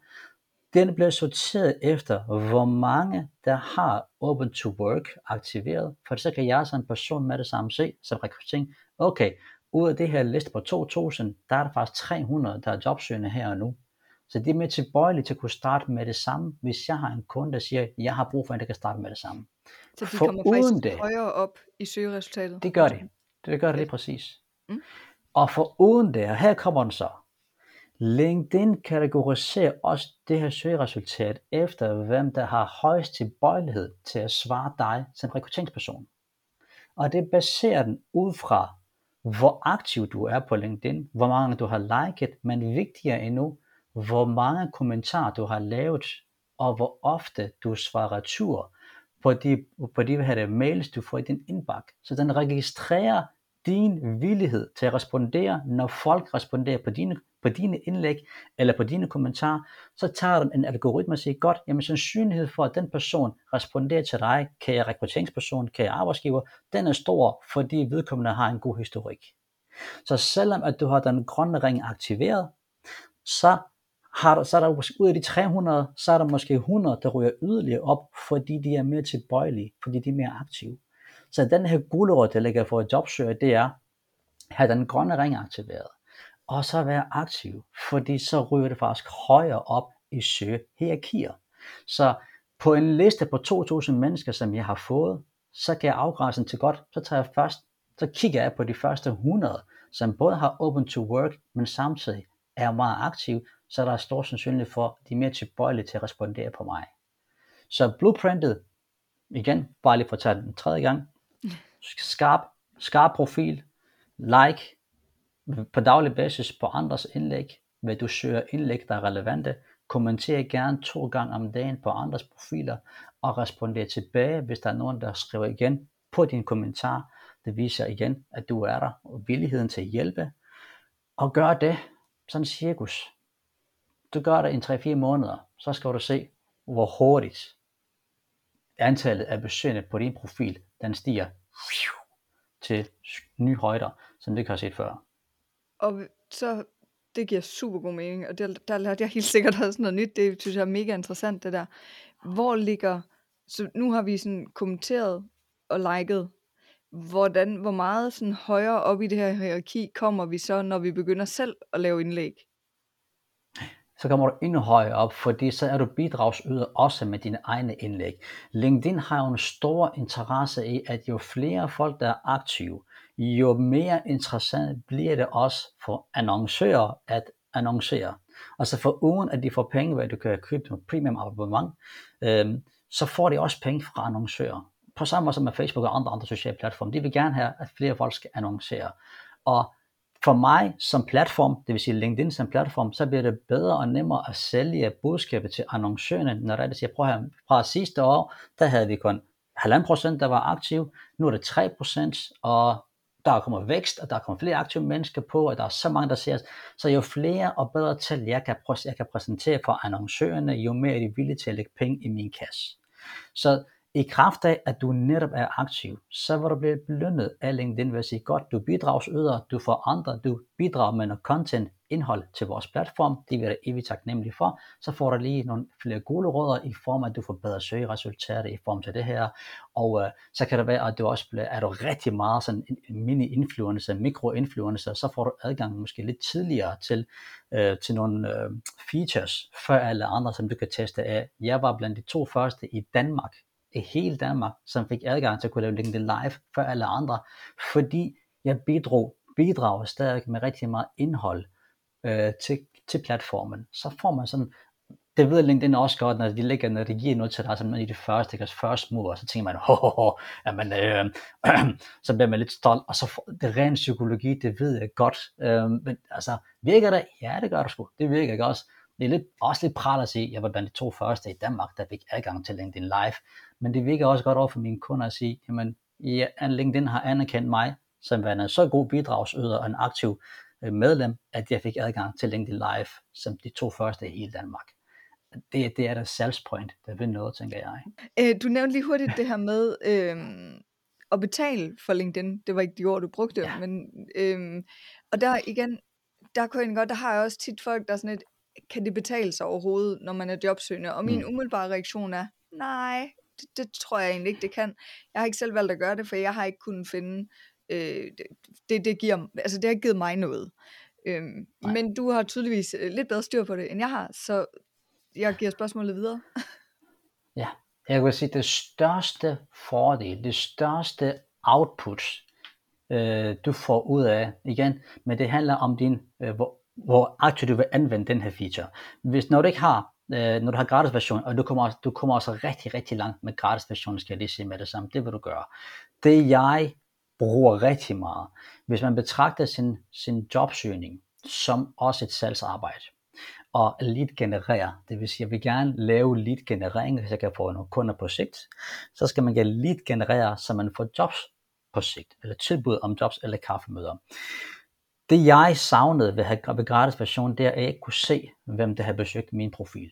Den bliver sorteret efter, hvor mange der har open to work aktiveret. For så kan jeg som en person med det samme se, som rekruttering, okay, ud af det her liste på to tusind, der er der faktisk tre hundrede, der er jobsøgende her og nu. Så det er mere tilbøjelige til at kunne starte med det samme, hvis jeg har en kunde, der siger, at jeg har brug for en, der kan starte med det samme. Så de kommer faktisk det, højere op i søgeresultatet? Det gør det. Det gør det lige præcis. Mm. Og foruden det, og her kommer den så, LinkedIn kategoriserer også det her søgeresultat efter, hvem der har højst tilbøjelighed til at svare dig som rekrutteringsperson. Og det baserer den ud fra, hvor aktiv du er på LinkedIn, hvor mange du har liket, men vigtigere endnu, hvor mange kommentarer du har lavet, og hvor ofte du svarer tur på de, på de her mails, du får i din indbakke. Så den registrerer din villighed til at respondere, når folk responderer på dine, på dine indlæg eller på dine kommentarer, så tager den en algoritme og siger, godt, jamen sandsynlighed for, at den person responderer til dig, kære rekrutteringsperson, kære arbejdsgiver, den er stor, fordi vedkommende har en god historik. Så selvom at du har den grønne ring aktiveret, så Har der, så er der ud af de tre hundrede, så er der måske hundrede, der ryger yderligere op, fordi de er mere tilbøjelige, fordi de er mere aktive. Så den her gulerod, der ligger for et jobsøger, det er, have den grønne ring aktiveret, og så være aktiv, fordi så ryger det faktisk højere op i søgehierarkier. Så på en liste på to tusind mennesker, som jeg har fået, så kan jeg afgrænse til godt, så tager jeg først, så kigger jeg på de første hundrede, som både har open to work, men samtidig er meget aktive, så der er stor sandsynlighed for, at de er mere tilbøjelige til at respondere på mig. Så blueprintet, igen, bare lige for at tage den tredje gang, skarp, skarp profil, like, på daglig basis på andres indlæg, hvad du søger indlæg, der er relevante, kommenter gerne to gange om dagen på andres profiler, og responder tilbage, hvis der er nogen, der skriver igen på din kommentar. Det viser igen, at du er der, og villigheden til at hjælpe, og gør det, sådan cirkus. Du gør det i tre fire måneder, så skal du se, hvor hurtigt antallet af besøgende på din profil, den stiger til nye højder, som det ikke har set før. Og så, det giver super god mening, og der, der lærte jeg helt sikkert også noget nyt, det synes jeg er mega interessant det der. Hvor ligger, så nu har vi sådan kommenteret og liket, hvordan, hvor meget sådan højere op i det her hierarki kommer vi så, når vi begynder selv at lave indlæg? Så kommer du endnu højere op, fordi så er du bidragsyder også med dine egne indlæg. LinkedIn har jo en stor interesse i, at jo flere folk, der er aktive, jo mere interessant bliver det også for annoncører at annoncere. Altså for ugen, at de får penge, hvor du kan købe et premium abonnement, øhm, så får de også penge fra annoncører. På samme måde som med Facebook og andre, andre sociale platforme. De vil gerne have, at flere folk skal annoncere. Og for mig som platform, det vil sige LinkedIn som platform, så bliver det bedre og nemmere at sælge budskabet til annoncørerne, når der er det, siger, prøv at høre, fra sidste år, der havde vi kun halvanden procent, der var aktive, nu er det tre procent, og der kommer vækst, og der kommer flere aktive mennesker på, og der er så mange, der ser. Så jo flere og bedre tal, jeg kan, præ- jeg kan præsentere for annoncørerne, jo mere er de villige til at lægge penge i min kasse. Så i kraft af, at du netop er aktiv, så vil du blive belønnet af LinkedIn ved at sige, godt, du bidragsyder, du får andre, du bidrager med noget content, indhold til vores platform, det vil jeg evigt taknemmelig for, så får du lige nogle flere gulerødder i form af, at du får bedre søgeresultater i form til det her, og øh, så kan det være, at du også bliver, er du rigtig meget sådan mini-influencer, mikro-influencer, så får du adgang måske lidt tidligere til, øh, til nogle øh, features, før alle andre, som du kan teste af. Jeg var blandt de to første i Danmark, i hele Danmark, som fik adgang til at kunne lave LinkedIn Live før alle andre, fordi jeg bidrog, bidrager stadig med rigtig meget indhold øh, til, til platformen. Så får man sådan, det ved LinkedIn også godt, når de lægger, når de giver noget til dig, som man i det første, deres first mover, så tænker man, hohoho, jamen, øh, øh, så bliver man lidt stolt, og så det ren psykologi, det ved jeg godt, øh, men altså, virker det? Ja, det gør det sgu, det virker ikke også. Det er lidt, også lidt pral at sige, jeg var blandt de to første i Danmark, der fik adgang til LinkedIn Live. Men det virker også godt over for mine kunder at sige, jamen, ja, LinkedIn har anerkendt mig som en så god bidragsyder og en aktiv medlem, at jeg fik adgang til LinkedIn Live som de to første i hele Danmark. Det, det er der sales point, der vil noget, tænker jeg. Øh, du nævnte lige hurtigt det her med øh, at betale for LinkedIn. Det var ikke de ord, du brugte. Ja. Men, øh, og der igen, der kunne jeg godt, der har jeg også tit folk, der er sådan et, kan det betale sig overhovedet, når man er jobsøgende? Og min umiddelbare reaktion er, nej, det, det tror jeg egentlig ikke, det kan. Jeg har ikke selv valgt at gøre det, for jeg har ikke kunnet finde, øh, det, det, giver, altså, det har ikke givet mig noget. Øhm, men du har tydeligvis lidt bedre styr på det, end jeg har, så jeg giver spørgsmålet videre. Ja, jeg vil sige, det største fordel, det største output, øh, du får ud af, igen, men det handler om din, øh, hvor hvor aktivt du vil anvende den her feature. Hvis når du ikke har, øh, når du har gratis version, og du kommer, også, du kommer også rigtig, rigtig langt med gratis version, skal jeg lige sige med det samme, det vil du gøre. Det jeg bruger rigtig meget, hvis man betragter sin, sin jobsøgning som også et salgsarbejde, og lead generere, det vil sige, at jeg vil gerne lave lead generering, hvis jeg kan få nogle kunder på sigt, så skal man gerne lead generere, så man får jobs på sigt, eller tilbud om jobs eller kaffemøder. Det jeg savnede ved at have gratis version, det er, at jeg ikke kunne se, hvem der har besøgt min profil.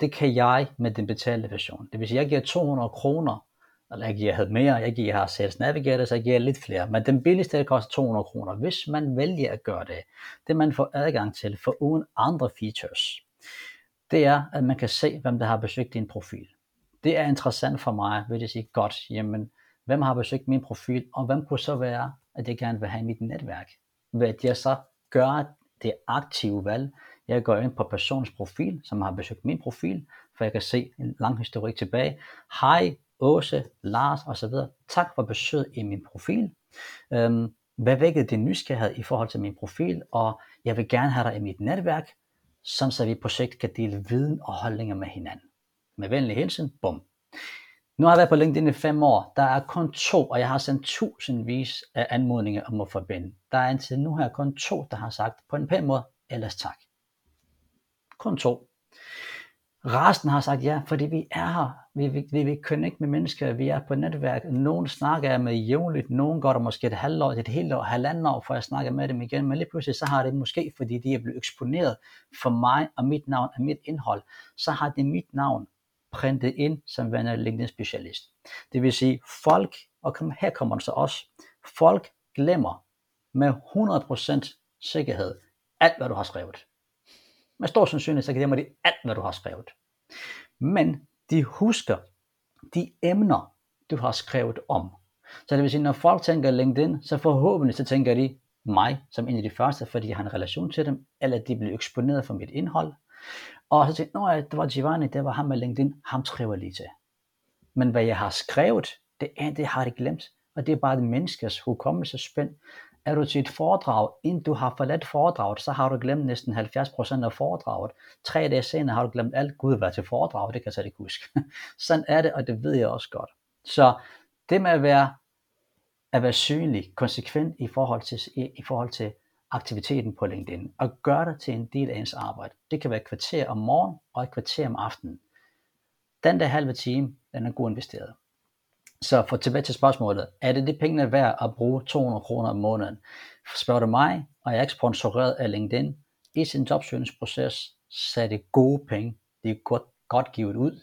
Det kan jeg med den betalte version. Det vil sige, at jeg giver to hundrede kroner, eller jeg giver havde mere, jeg giver har Sales Navigator, så jeg giver lidt flere. Men den billigste koster to hundrede kroner, hvis man vælger at gøre det. Det man får adgang til, for uden andre features, det er, at man kan se, hvem der har besøgt din profil. Det er interessant for mig, vil jeg sige, godt, jamen, hvem har besøgt min profil, og hvem kunne så være, at jeg gerne vil have i mit netværk. Ved at jeg så gør det aktive valg, jeg går ind på personens profil, som har besøgt min profil, for jeg kan se en lang historik tilbage. Hej, Åse, Lars osv. Tak for besøget i min profil. Øhm, hvad vækkede din nysgerrighed i forhold til min profil, og jeg vil gerne have dig i mit netværk, sådan så vi på sigt kan dele viden og holdninger med hinanden. Med venlig hilsen, bum. Nu har jeg været på LinkedIn i fem år, der er kun to, og jeg har sendt tusindvis af anmodninger om at forbinde. Der er indtil nu her kun to, der har sagt på en pæn måde, ellers tak. Kun to. Resten har sagt ja, fordi vi er her. Vi, vi, vi, vi connect med mennesker, vi er på netværk. Nogen snakker jeg med jævnligt, nogen går der måske et halvår, et helt år, halvanden år, før jeg snakker med dem igen. Men lige pludselig så har det måske, fordi de er blevet eksponeret for mig og mit navn og mit indhold, så har det mit navn printet ind som værende LinkedIn specialist. Det vil sige, folk, og her kommer det så også, folk glemmer med hundrede procent sikkerhed alt, hvad du har skrevet. Med stor sandsynlighed, så glemmer de alt, hvad du har skrevet. Men de husker de emner, du har skrevet om. Så det vil sige, når folk tænker LinkedIn, så forhåbentlig så tænker de mig som en af de første, fordi jeg har en relation til dem, eller de bliver eksponeret for mit indhold. Og så tænkte jeg, det var Giovanni, det var ham med LinkedIn, ham skriver lige til. Men hvad jeg har skrevet, det, er, det har jeg glemt, og det er bare det menneskers hukommelsespænd. Er du til et foredrag, inden du har forladt foredraget, så har du glemt næsten halvfjerds procent af foredraget. Tre dage senere har du glemt alt, gud var til foredrag, det kan jeg så ikke huske. Sådan er det, og det ved jeg også godt. Så det med at være, at være synlig, konsekvent i forhold til, i, i forhold til aktiviteten på LinkedIn, og gør det til en del af ens arbejde. Det kan være et kvarter om morgenen og et kvarter om aftenen. Den der halve time, den er god investeret. Så for tilbage til spørgsmålet, er det det pengene værd at bruge to hundrede kroner om måneden? Spørger du mig, og jeg er ikke sponsoreret af LinkedIn, i sin jobsøgningsproces, så er det gode penge, det er godt, godt givet ud.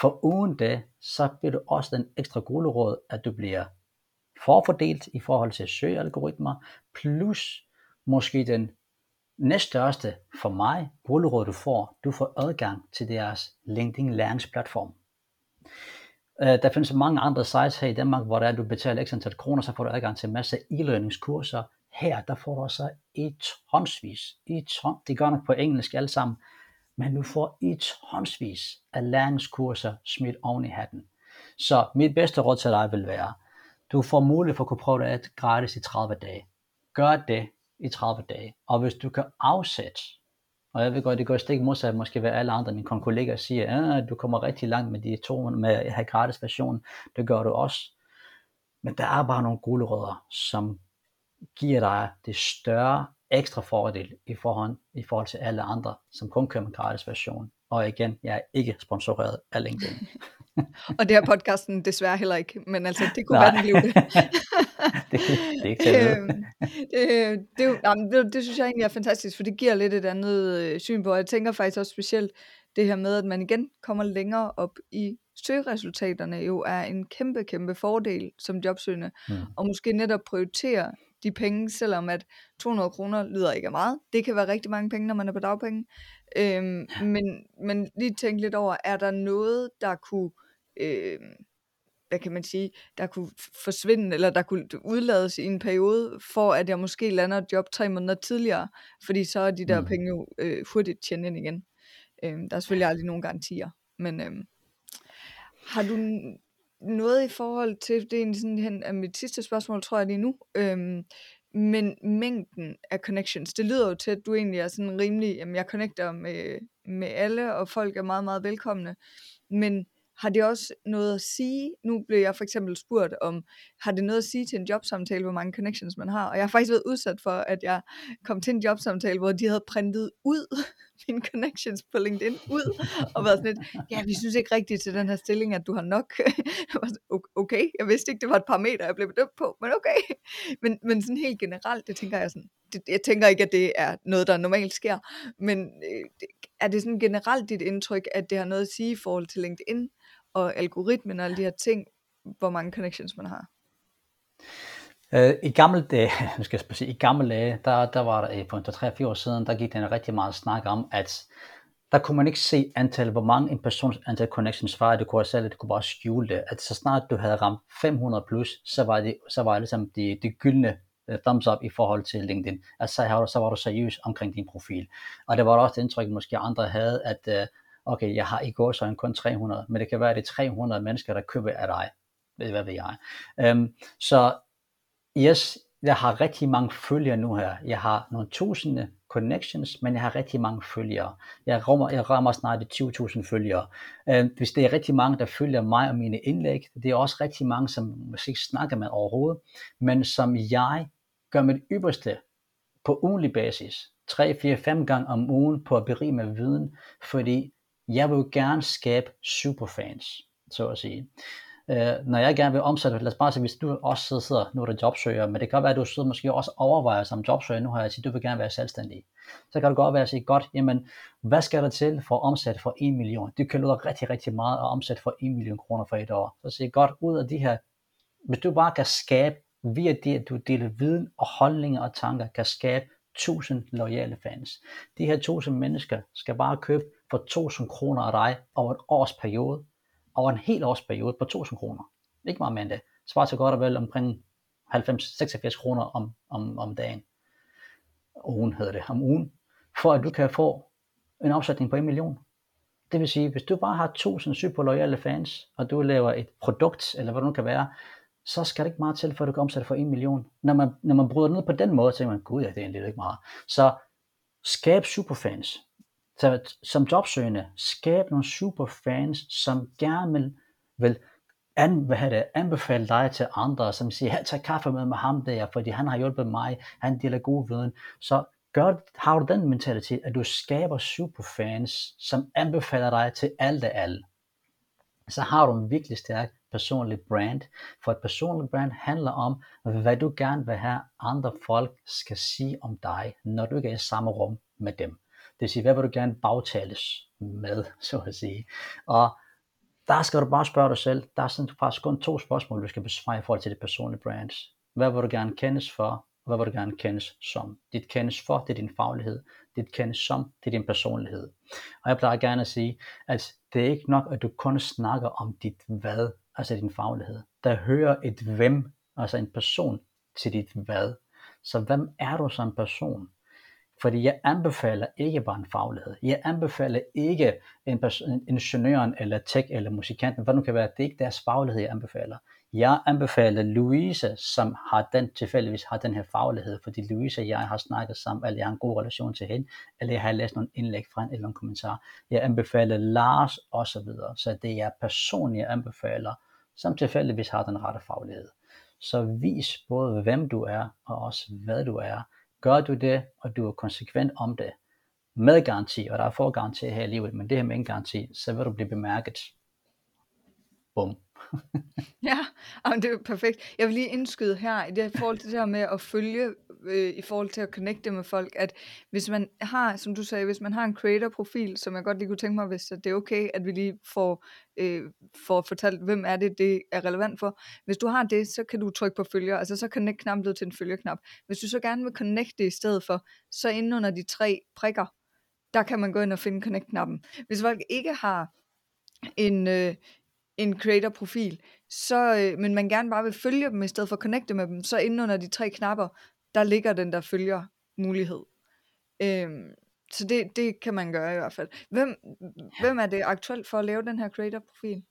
For uden det, så bliver du også den ekstra gulerod, at du bliver forfordelt i forhold til søgealgoritmer, plus måske den næststørste for mig, gulerod du får, du får adgang til deres LinkedIn læringsplatform. Der findes mange andre sites her i Danmark, hvor der er, du betaler ekstra antal kroner, så får du adgang til en masse e-learningskurser. Her, der får du så i tonsvis, i ton, det gør nok på engelsk alle sammen, men du får i tonsvis af læringskurser smidt oven i hatten. Så mit bedste råd til dig vil være, du får mulighed for at kunne prøve det gratis i tredive dage. Gør det i tredive dage, og hvis du kan afsætte, og jeg ved godt, det går stik modsat, måske hvad alle andre, mine kolleger siger, at du kommer rigtig langt med de to, med at have gratis version, det gør du også. Men der er bare nogle gulerødder, som giver dig det større ekstra fordel i forhold, i forhold til alle andre, som kun kører med gratis version. Og igen, jeg er ikke sponsoreret af LinkedIn. Og det her podcasten desværre heller ikke, men altså det kunne Nej. Være den livde. det, det er ikke til at øhm, det, det, jamen, det, det synes jeg egentlig er fantastisk, for det giver lidt et andet øh, syn på, og jeg tænker faktisk også specielt det her med, at man igen kommer længere op i søgeresultaterne, jo er en kæmpe, kæmpe fordel som jobsøgende, mm. og måske netop prioritere de penge, selvom at to hundrede kroner lyder ikke af meget. Det kan være rigtig mange penge, når man er på dagpenge. Øhm, men, men lige tænk lidt over, er der noget, der kunne, øh, hvad kan man sige, der kunne forsvinde, eller der kunne udlades i en periode, for at jeg måske lander et job tre måneder tidligere, fordi så er de der mm. penge jo øh, hurtigt tjent ind igen. Øhm, der er selvfølgelig aldrig nogen garantier, men øh, har du noget i forhold til, det er egentlig sådan hen af mit sidste spørgsmål, tror jeg lige nu, øhm, men mængden af connections, det lyder jo til, at du egentlig er sådan rimelig, jamen jeg connecter med, med alle, og folk er meget, meget velkomne, men har det også noget at sige? Nu blev jeg for eksempel spurgt om, har det noget at sige til en jobsamtale, hvor mange connections man har? Og jeg har faktisk været udsat for, at jeg kom til en jobsamtale, hvor de havde printet ud mine connections på LinkedIn ud, og været sådan lidt, ja, vi synes ikke rigtigt til den her stilling, at du har nok. Okay, jeg vidste ikke, det var et parameter, jeg blev bedømt på, men okay. Men, men sådan helt generelt, det tænker jeg sådan, det, jeg tænker ikke, at det er noget, der normalt sker, men er det sådan generelt dit indtryk, at det har noget at sige i forhold til LinkedIn, og algoritmen og alle de her ting, hvor mange connections man har? Øh, I gamle dage, nu skal jeg sige, i gamle dage, der, der var der for tre til fire år siden, der gik den rigtig meget snak om, at der kunne man ikke se antal, hvor mange en persons antal connections var, det kunne selv, det kunne bare skjule det, at så snart du havde ramt fem hundrede plus, så var det, så var det ligesom det, det gyldne thumbs up i forhold til LinkedIn, altså så, havde, så var du seriøs omkring din profil, og det var også det indtryk, måske andre havde, at okay, jeg har i går så kun tre hundrede, men det kan være, at det er tre hundrede mennesker, der køber af dig, hvad ved jeg. Øhm, så yes, jeg har rigtig mange følgere nu her. Jeg har nogle tusinde connections, men jeg har rigtig mange følgere. Jeg rammer, jeg rammer snart de tyve tusind følgere. Øhm, hvis det er rigtig mange, der følger mig og mine indlæg, det er også rigtig mange, som måske ikke snakker med overhovedet, men som jeg gør mit ypperste på ugentlig basis, tre, fire, fem gange om ugen på at berige med viden, fordi jeg vil jo gerne skabe superfans, så at sige. Øh, når jeg gerne vil omsætte, lad os bare sige, hvis du også sidder, nu er der jobsøger, men det kan være, at du sidder måske også overvejer som jobsøger, nu har jeg sagt, du vil gerne være selvstændig. Så kan du godt være at sige, godt, jamen, hvad skal der til for at omsætte for en million? Det kan lyde rigtig, rigtig meget at omsætte for en million kroner for et år. Så siger godt, ud af de her, hvis du bare kan skabe, via det, at du deler viden og holdninger og tanker, kan skabe tusind loyale fans. De her tusind mennesker skal bare købe for tusind kroner af dig over et års periode, over en hel års periode på tusind kroner. Ikke meget mere end det. Svarer til godt og vel omkring halvfems til seksogfirs kroner om, om, om dagen. Ugen hedder det. Om ugen. For at du kan få en omsætning på en million. Det vil sige, hvis du bare har tusind super loyale fans, og du laver et produkt, eller hvad det nu kan være, så skal det ikke meget til, for at du kan omsætte for en million. Når man, når man bryder det ned på den måde, så tænker man, gud ja, det er egentlig ikke meget. Så skab superfans. Så som jobsøgende, skab nogle superfans, som gerne vil, vil an, hvad det, anbefale dig til andre, som siger, hey, tag kaffe med med ham der, fordi han har hjulpet mig, han deler god viden. Så gør, har du den mentalitet, at du skaber superfans, som anbefaler dig til alt og alle. Så har du en virkelig stærk personligt brand. For et personligt brand handler om, hvad du gerne vil have andre folk skal sige om dig, når du ikke er i samme rum med dem. Det vil sige, hvad vil du gerne bagtales med, så at sige. Og der skal du bare spørge dig selv. Der er sådan faktisk kun to spørgsmål, du skal besvare i forhold til det personlige brand. Hvad vil du gerne kendes for? Hvad vil du gerne kendes som? Dit kendes for, det er din faglighed. Dit kendes som, det er din personlighed. Og jeg plejer gerne at sige, at det er ikke nok, at du kun snakker om dit hvad, altså din faglighed. Der hører et hvem, altså en person, til dit hvad. Så hvem er du som person? Fordi jeg anbefaler ikke bare en faglighed. Jeg anbefaler ikke en person, ingeniøren eller tech eller musikanten, hvad nu kan være. Det er ikke deres faglighed, jeg anbefaler. Jeg anbefaler Louise, som har den, tilfældigvis har den her faglighed, fordi Louise og jeg har snakket sammen, eller jeg har en god relation til hende, eller jeg har læst nogle indlæg fra hende, eller nogle kommentarer. Jeg anbefaler Lars osv. Så det er personligt, jeg anbefaler, som tilfældigvis har den rette faglighed. Så vis både, hvem du er, og også hvad du er. Gør du det, og du er konsekvent om det, med garanti, og der er få garantier her i livet, men det her med en garanti, så vil du blive bemærket. Bum. Ja, det er perfekt. Jeg vil lige indskyde her i det forhold til det her med at følge øh, i forhold til at connecte med folk, at hvis man har, som du sagde, hvis man har en creator profil, som jeg godt lige kunne tænke mig, hvis det er okay, at vi lige får, øh, får fortalt, hvem er det, det er relevant for. Hvis du har det, så kan du trykke på følger, altså så connect knappen til en følgerknap. Hvis du så gerne vil connecte i stedet for, så inde under de tre prikker, der kan man gå ind og finde connect knappen. Hvis folk ikke har en øh, en creator-profil, så, øh, men man gerne bare vil følge dem, i stedet for at connecte med dem, så inde under de tre knapper, der ligger den der følger mulighed. Øhm, så det, det kan man gøre i hvert fald. Hvem, hvem er det aktuelt for at lave den her creator-profil?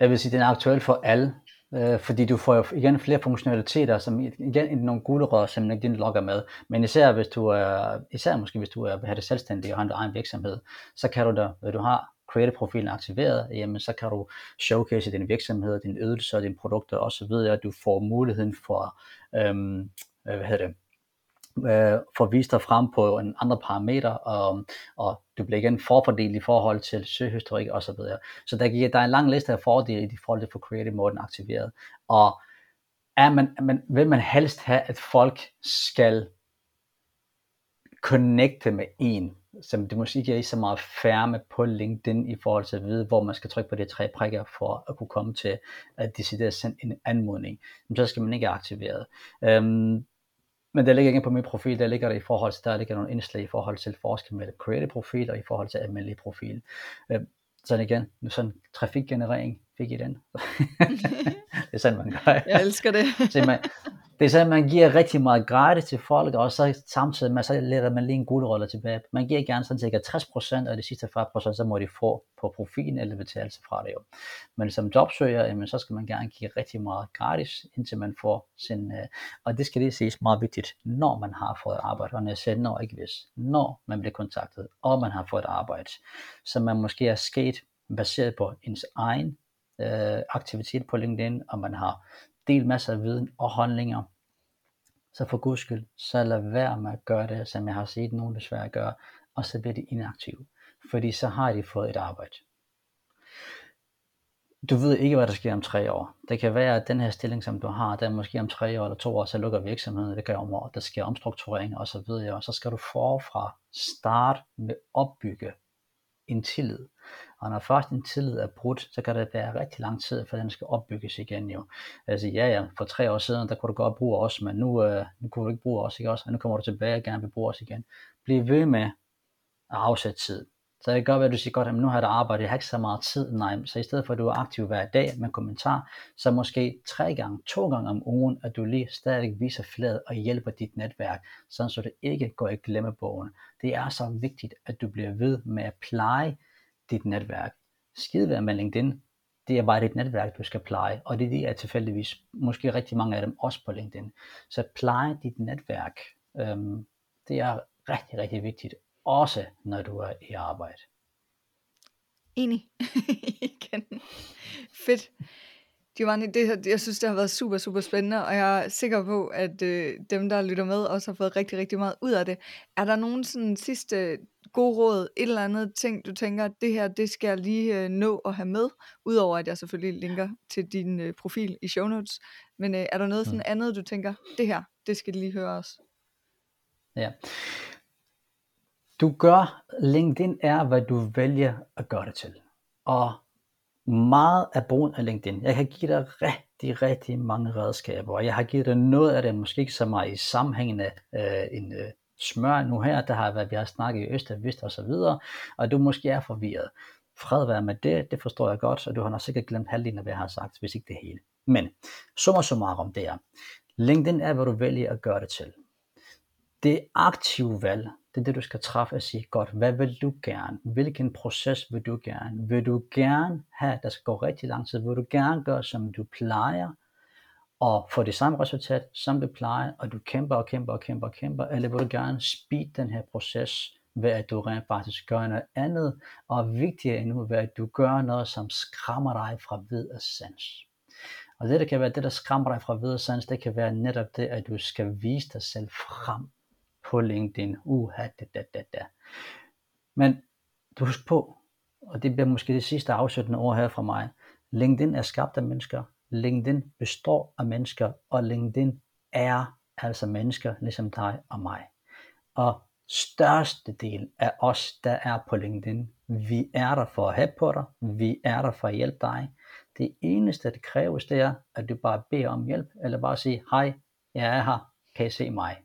Jeg vil sige, den er aktuel for alle, øh, fordi du får jo igen flere funktionaliteter, som igen nogle gulerødder, som ikke din logger med, men især hvis du er, især måske hvis du er, har det selvstændige og har en egen virksomhed, så kan du da, du har creator-profilen aktiveret, jamen så kan du showcase din virksomhed, din ydelser, dine produkter osv., og du får muligheden for, øhm, hvad hedder det, øh, for at vise dig frem på en andre parametre, og, og du bliver igen forfordelt i forhold til søgehistorik osv. Så der, der er en lang liste af fordele i forhold til at få creator-moden aktiveret, og er man, man, vil man helst have, at folk skal connecte med en, som det måske ikke er lige så meget færme på LinkedIn i forhold til at vide, hvor man skal trykke på de tre prikker for at kunne komme til at decidere at sende en anmodning, så skal man ikke have aktiveret. Øhm, men der ligger ikke på min profil, der ligger der i forhold til, der ligger nogle indslag i forhold til forskel mellem creative profil og i forhold til almindelig profil. Øhm, sådan igen, sådan trafikgenerering fik I den. Det er sådan, man gør. Jeg elsker det. Så man, det er sådan, man giver rigtig meget gratis til folk, og så samtidig med, så letter man lige en guldroller tilbage. Man giver gerne sådan cirka tres procent, og de sidste fyrre procent, så må de få på profilen eller betalelse fra det jo. Men som jobsøger, jamen, så skal man gerne give rigtig meget gratis, indtil man får sin, øh, og det skal lige siges meget vigtigt, når man har fået arbejde, og når jeg siger, når ikke hvis, når man bliver kontaktet, og man har fået arbejde, så man måske er sket baseret på ens egen øh, aktivitet på LinkedIn, og man har delt masser af viden og holdninger, så for guds skyld, så lad være med at gøre det, som jeg har set nogen desværre gøre, og så bliver de inaktive, fordi så har de fået et arbejde. Du ved ikke, hvad der sker om tre år. Det kan være, at den her stilling, som du har, der måske om tre år eller to år, så lukker virksomheden, det gør om år, der sker omstrukturering og så videre, og så skal du forfra starte med opbygge en tillid. Og når først en tillid er brudt, så kan det være rigtig lang tid, for den skal opbygges igen jo. Altså ja, ja, for tre år siden, der kunne du godt bruge os, men nu, øh, nu kunne du ikke bruge os, ikke også? Og nu kommer du tilbage og gerne vil bruge os igen. Bliv ved med at afsætte tid. Så det kan godt være, at du siger godt, at nu har jeg arbejdet, jeg har ikke så meget tid. Nej, så i stedet for, at du er aktiv hver dag med kommentar, så måske tre gange, to gange om ugen, at du lige stadigvæk viser flaget og hjælper dit netværk, sådan så det ikke går i glemmebogen. Det er så vigtigt, at du bliver ved med at pleje dit netværk. Skidevær med LinkedIn, det er bare dit netværk, du skal pleje, og det, det er tilfældigvis måske rigtig mange af dem også på LinkedIn. Så pleje dit netværk, øhm, det er rigtig, rigtig vigtigt. Også når du er i arbejde. Enig. Igen. Fedt. Giovanni, det her, jeg synes, det har været super, super spændende, og jeg er sikker på, at øh, dem, der lytter med, også har fået rigtig, rigtig meget ud af det. Er der nogen sådan sidste gode råd, et eller andet ting, du tænker, at det her, det skal jeg lige øh, nå at have med, udover at jeg selvfølgelig linker til din øh, profil i show notes, men øh, er der noget sådan andet, du tænker, det her, det skal de lige høre os? Ja. Du gør, LinkedIn er, hvad du vælger at gøre det til, og meget af brugen af LinkedIn. Jeg har givet dig rigtig, rigtig mange redskaber, og jeg har givet dig noget af det, måske ikke så meget i sammenhængen af øh, en øh, smør nu her, der har været, vi har snakket i Østad, Vist og så videre, og du måske er forvirret. Fred være med det, det forstår jeg godt, og du har nok sikkert glemt halvdelen af, hvad jeg har sagt, hvis ikke det hele. Men, summa summarum, det er, LinkedIn er, hvad du vælger at gøre det til. Det aktive valg, det er det, du skal træffe og sige, godt, hvad vil du gerne? Hvilken proces vil du gerne? Vil du gerne have, der skal gå rigtig lang tid? Vil du gerne gøre, som du plejer, og få det samme resultat, som du plejer, og du kæmper og kæmper og kæmper og kæmper? Eller vil du gerne speed den her proces, ved at du rent faktisk gør noget andet, og vigtigere endnu, ved at du gør noget, som skræmmer dig fra vid og sans? Og det, der kan være det, der skræmmer dig fra vid og sans, det kan være netop det, at du skal vise dig selv frem på LinkedIn, uha, da, da, da, da. Men du husk på, og det bliver måske det sidste afsluttende ord her fra mig, LinkedIn er skabt af mennesker, LinkedIn består af mennesker, og LinkedIn er altså mennesker, ligesom dig og mig. Og største del af os, der er på LinkedIn, vi er der for at have på dig, vi er der for at hjælpe dig. Det eneste, det kræves, det er, at du bare beder om hjælp, eller bare sige, hej, jeg er her, kan I se mig?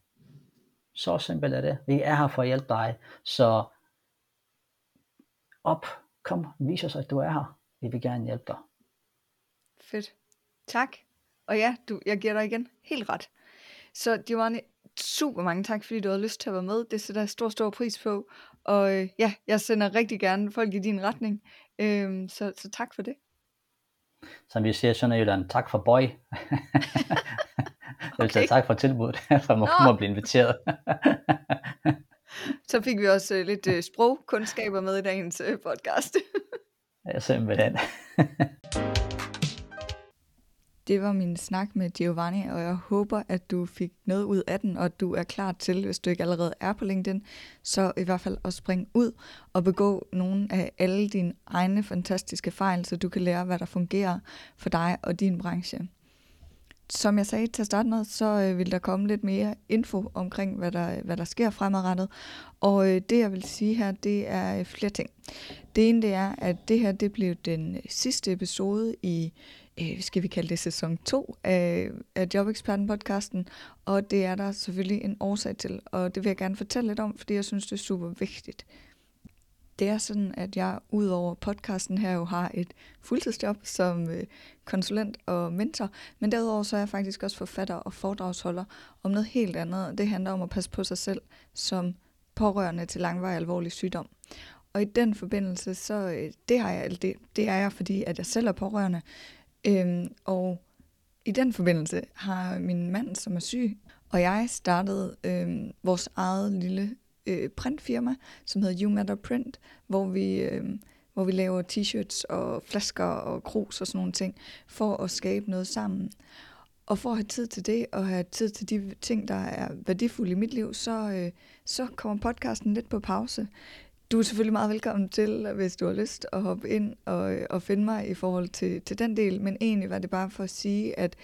Så simpelt er det. Vi er her for at hjælpe dig. Så op, kom, vis os, at du er her. Vi vil gerne hjælpe dig. Fedt. Tak. Og ja, du, jeg giver dig igen helt ret. Så Giovanni, super mange tak, fordi du havde lyst til at være med. Det sætter jeg stor, stor pris på. Og øh, ja, jeg sender rigtig gerne folk i din retning. Øh, så, så tak for det. Som vi siger i Sønderjylland, tak for boy. Okay. Jeg vil sige tak for tilbuddet, for at man kunne blive inviteret. Så fik vi også lidt øh, sprogkundskaber med i dagens øh, podcast. Ja, simpelthen. Det var min snak med Giovanni, og jeg håber, at du fik noget ud af den, og at du er klar til, hvis du ikke allerede er på LinkedIn, så i hvert fald at springe ud og begå nogle af alle dine egne fantastiske fejl, så du kan lære, hvad der fungerer for dig og din branche. Som jeg sagde til at starte med, så vil der komme lidt mere info omkring, hvad der, hvad der sker fremadrettet. Og det, jeg vil sige her, det er flere ting. Det ene, det er, at det her, det blev den sidste episode i, skal vi kalde det sæson to af, af Jobeksperten-podcasten. Og det er der selvfølgelig en årsag til, og det vil jeg gerne fortælle lidt om, fordi jeg synes, det er super vigtigt. Det er sådan, at jeg ud over podcasten her jo har et fuldtidsjob som øh, konsulent og mentor, men derudover så er jeg faktisk også forfatter og foredragsholder om noget helt andet. Det handler om at passe på sig selv som pårørende til langvarig alvorlig sygdom. Og i den forbindelse, så øh, det, har jeg, det, det er jeg, fordi at jeg selv er pårørende. Øhm, og i den forbindelse har min mand, som er syg, og jeg startede øh, vores eget lille printfirma, som hedder You Matter Print, hvor vi, øh, hvor vi laver t-shirts og flasker og krus og sådan nogle ting, for at skabe noget sammen. Og for at have tid til det, og have tid til de ting, der er værdifulde i mit liv, så, øh, så kommer podcasten lidt på pause. Du er selvfølgelig meget velkommen til, hvis du har lyst, at hoppe ind og, og finde mig i forhold til, til den del, men egentlig var det bare for at sige, at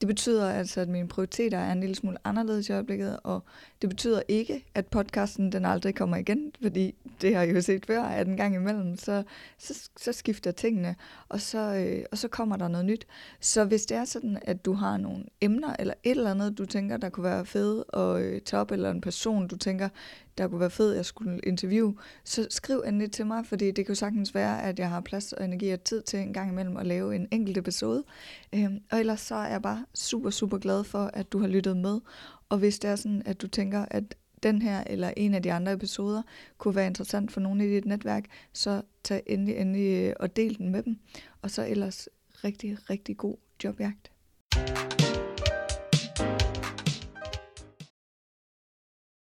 det betyder altså, at mine prioriteter er en lille smule anderledes i øjeblikket, og det betyder ikke, at podcasten den aldrig kommer igen, fordi det har jeg jo set før, at en gang imellem, så, så, så skifter tingene, og så, øh, og så kommer der noget nyt. Så hvis det er sådan, at du har nogle emner, eller et eller andet, du tænker, der kunne være fede at øh, tage op, eller en person, du tænker, der kunne være fed, jeg skulle interviewe, så skriv endelig til mig, fordi det kan jo sagtens være, at jeg har plads og energi og tid til en gang imellem at lave en enkelt episode. Øhm, og ellers så er jeg bare super, super glad for, at du har lyttet med. Og hvis det er sådan, at du tænker, at den her eller en af de andre episoder kunne være interessant for nogen i dit netværk, så tag endelig, endelig og del den med dem. Og så ellers rigtig, rigtig god jobjagt.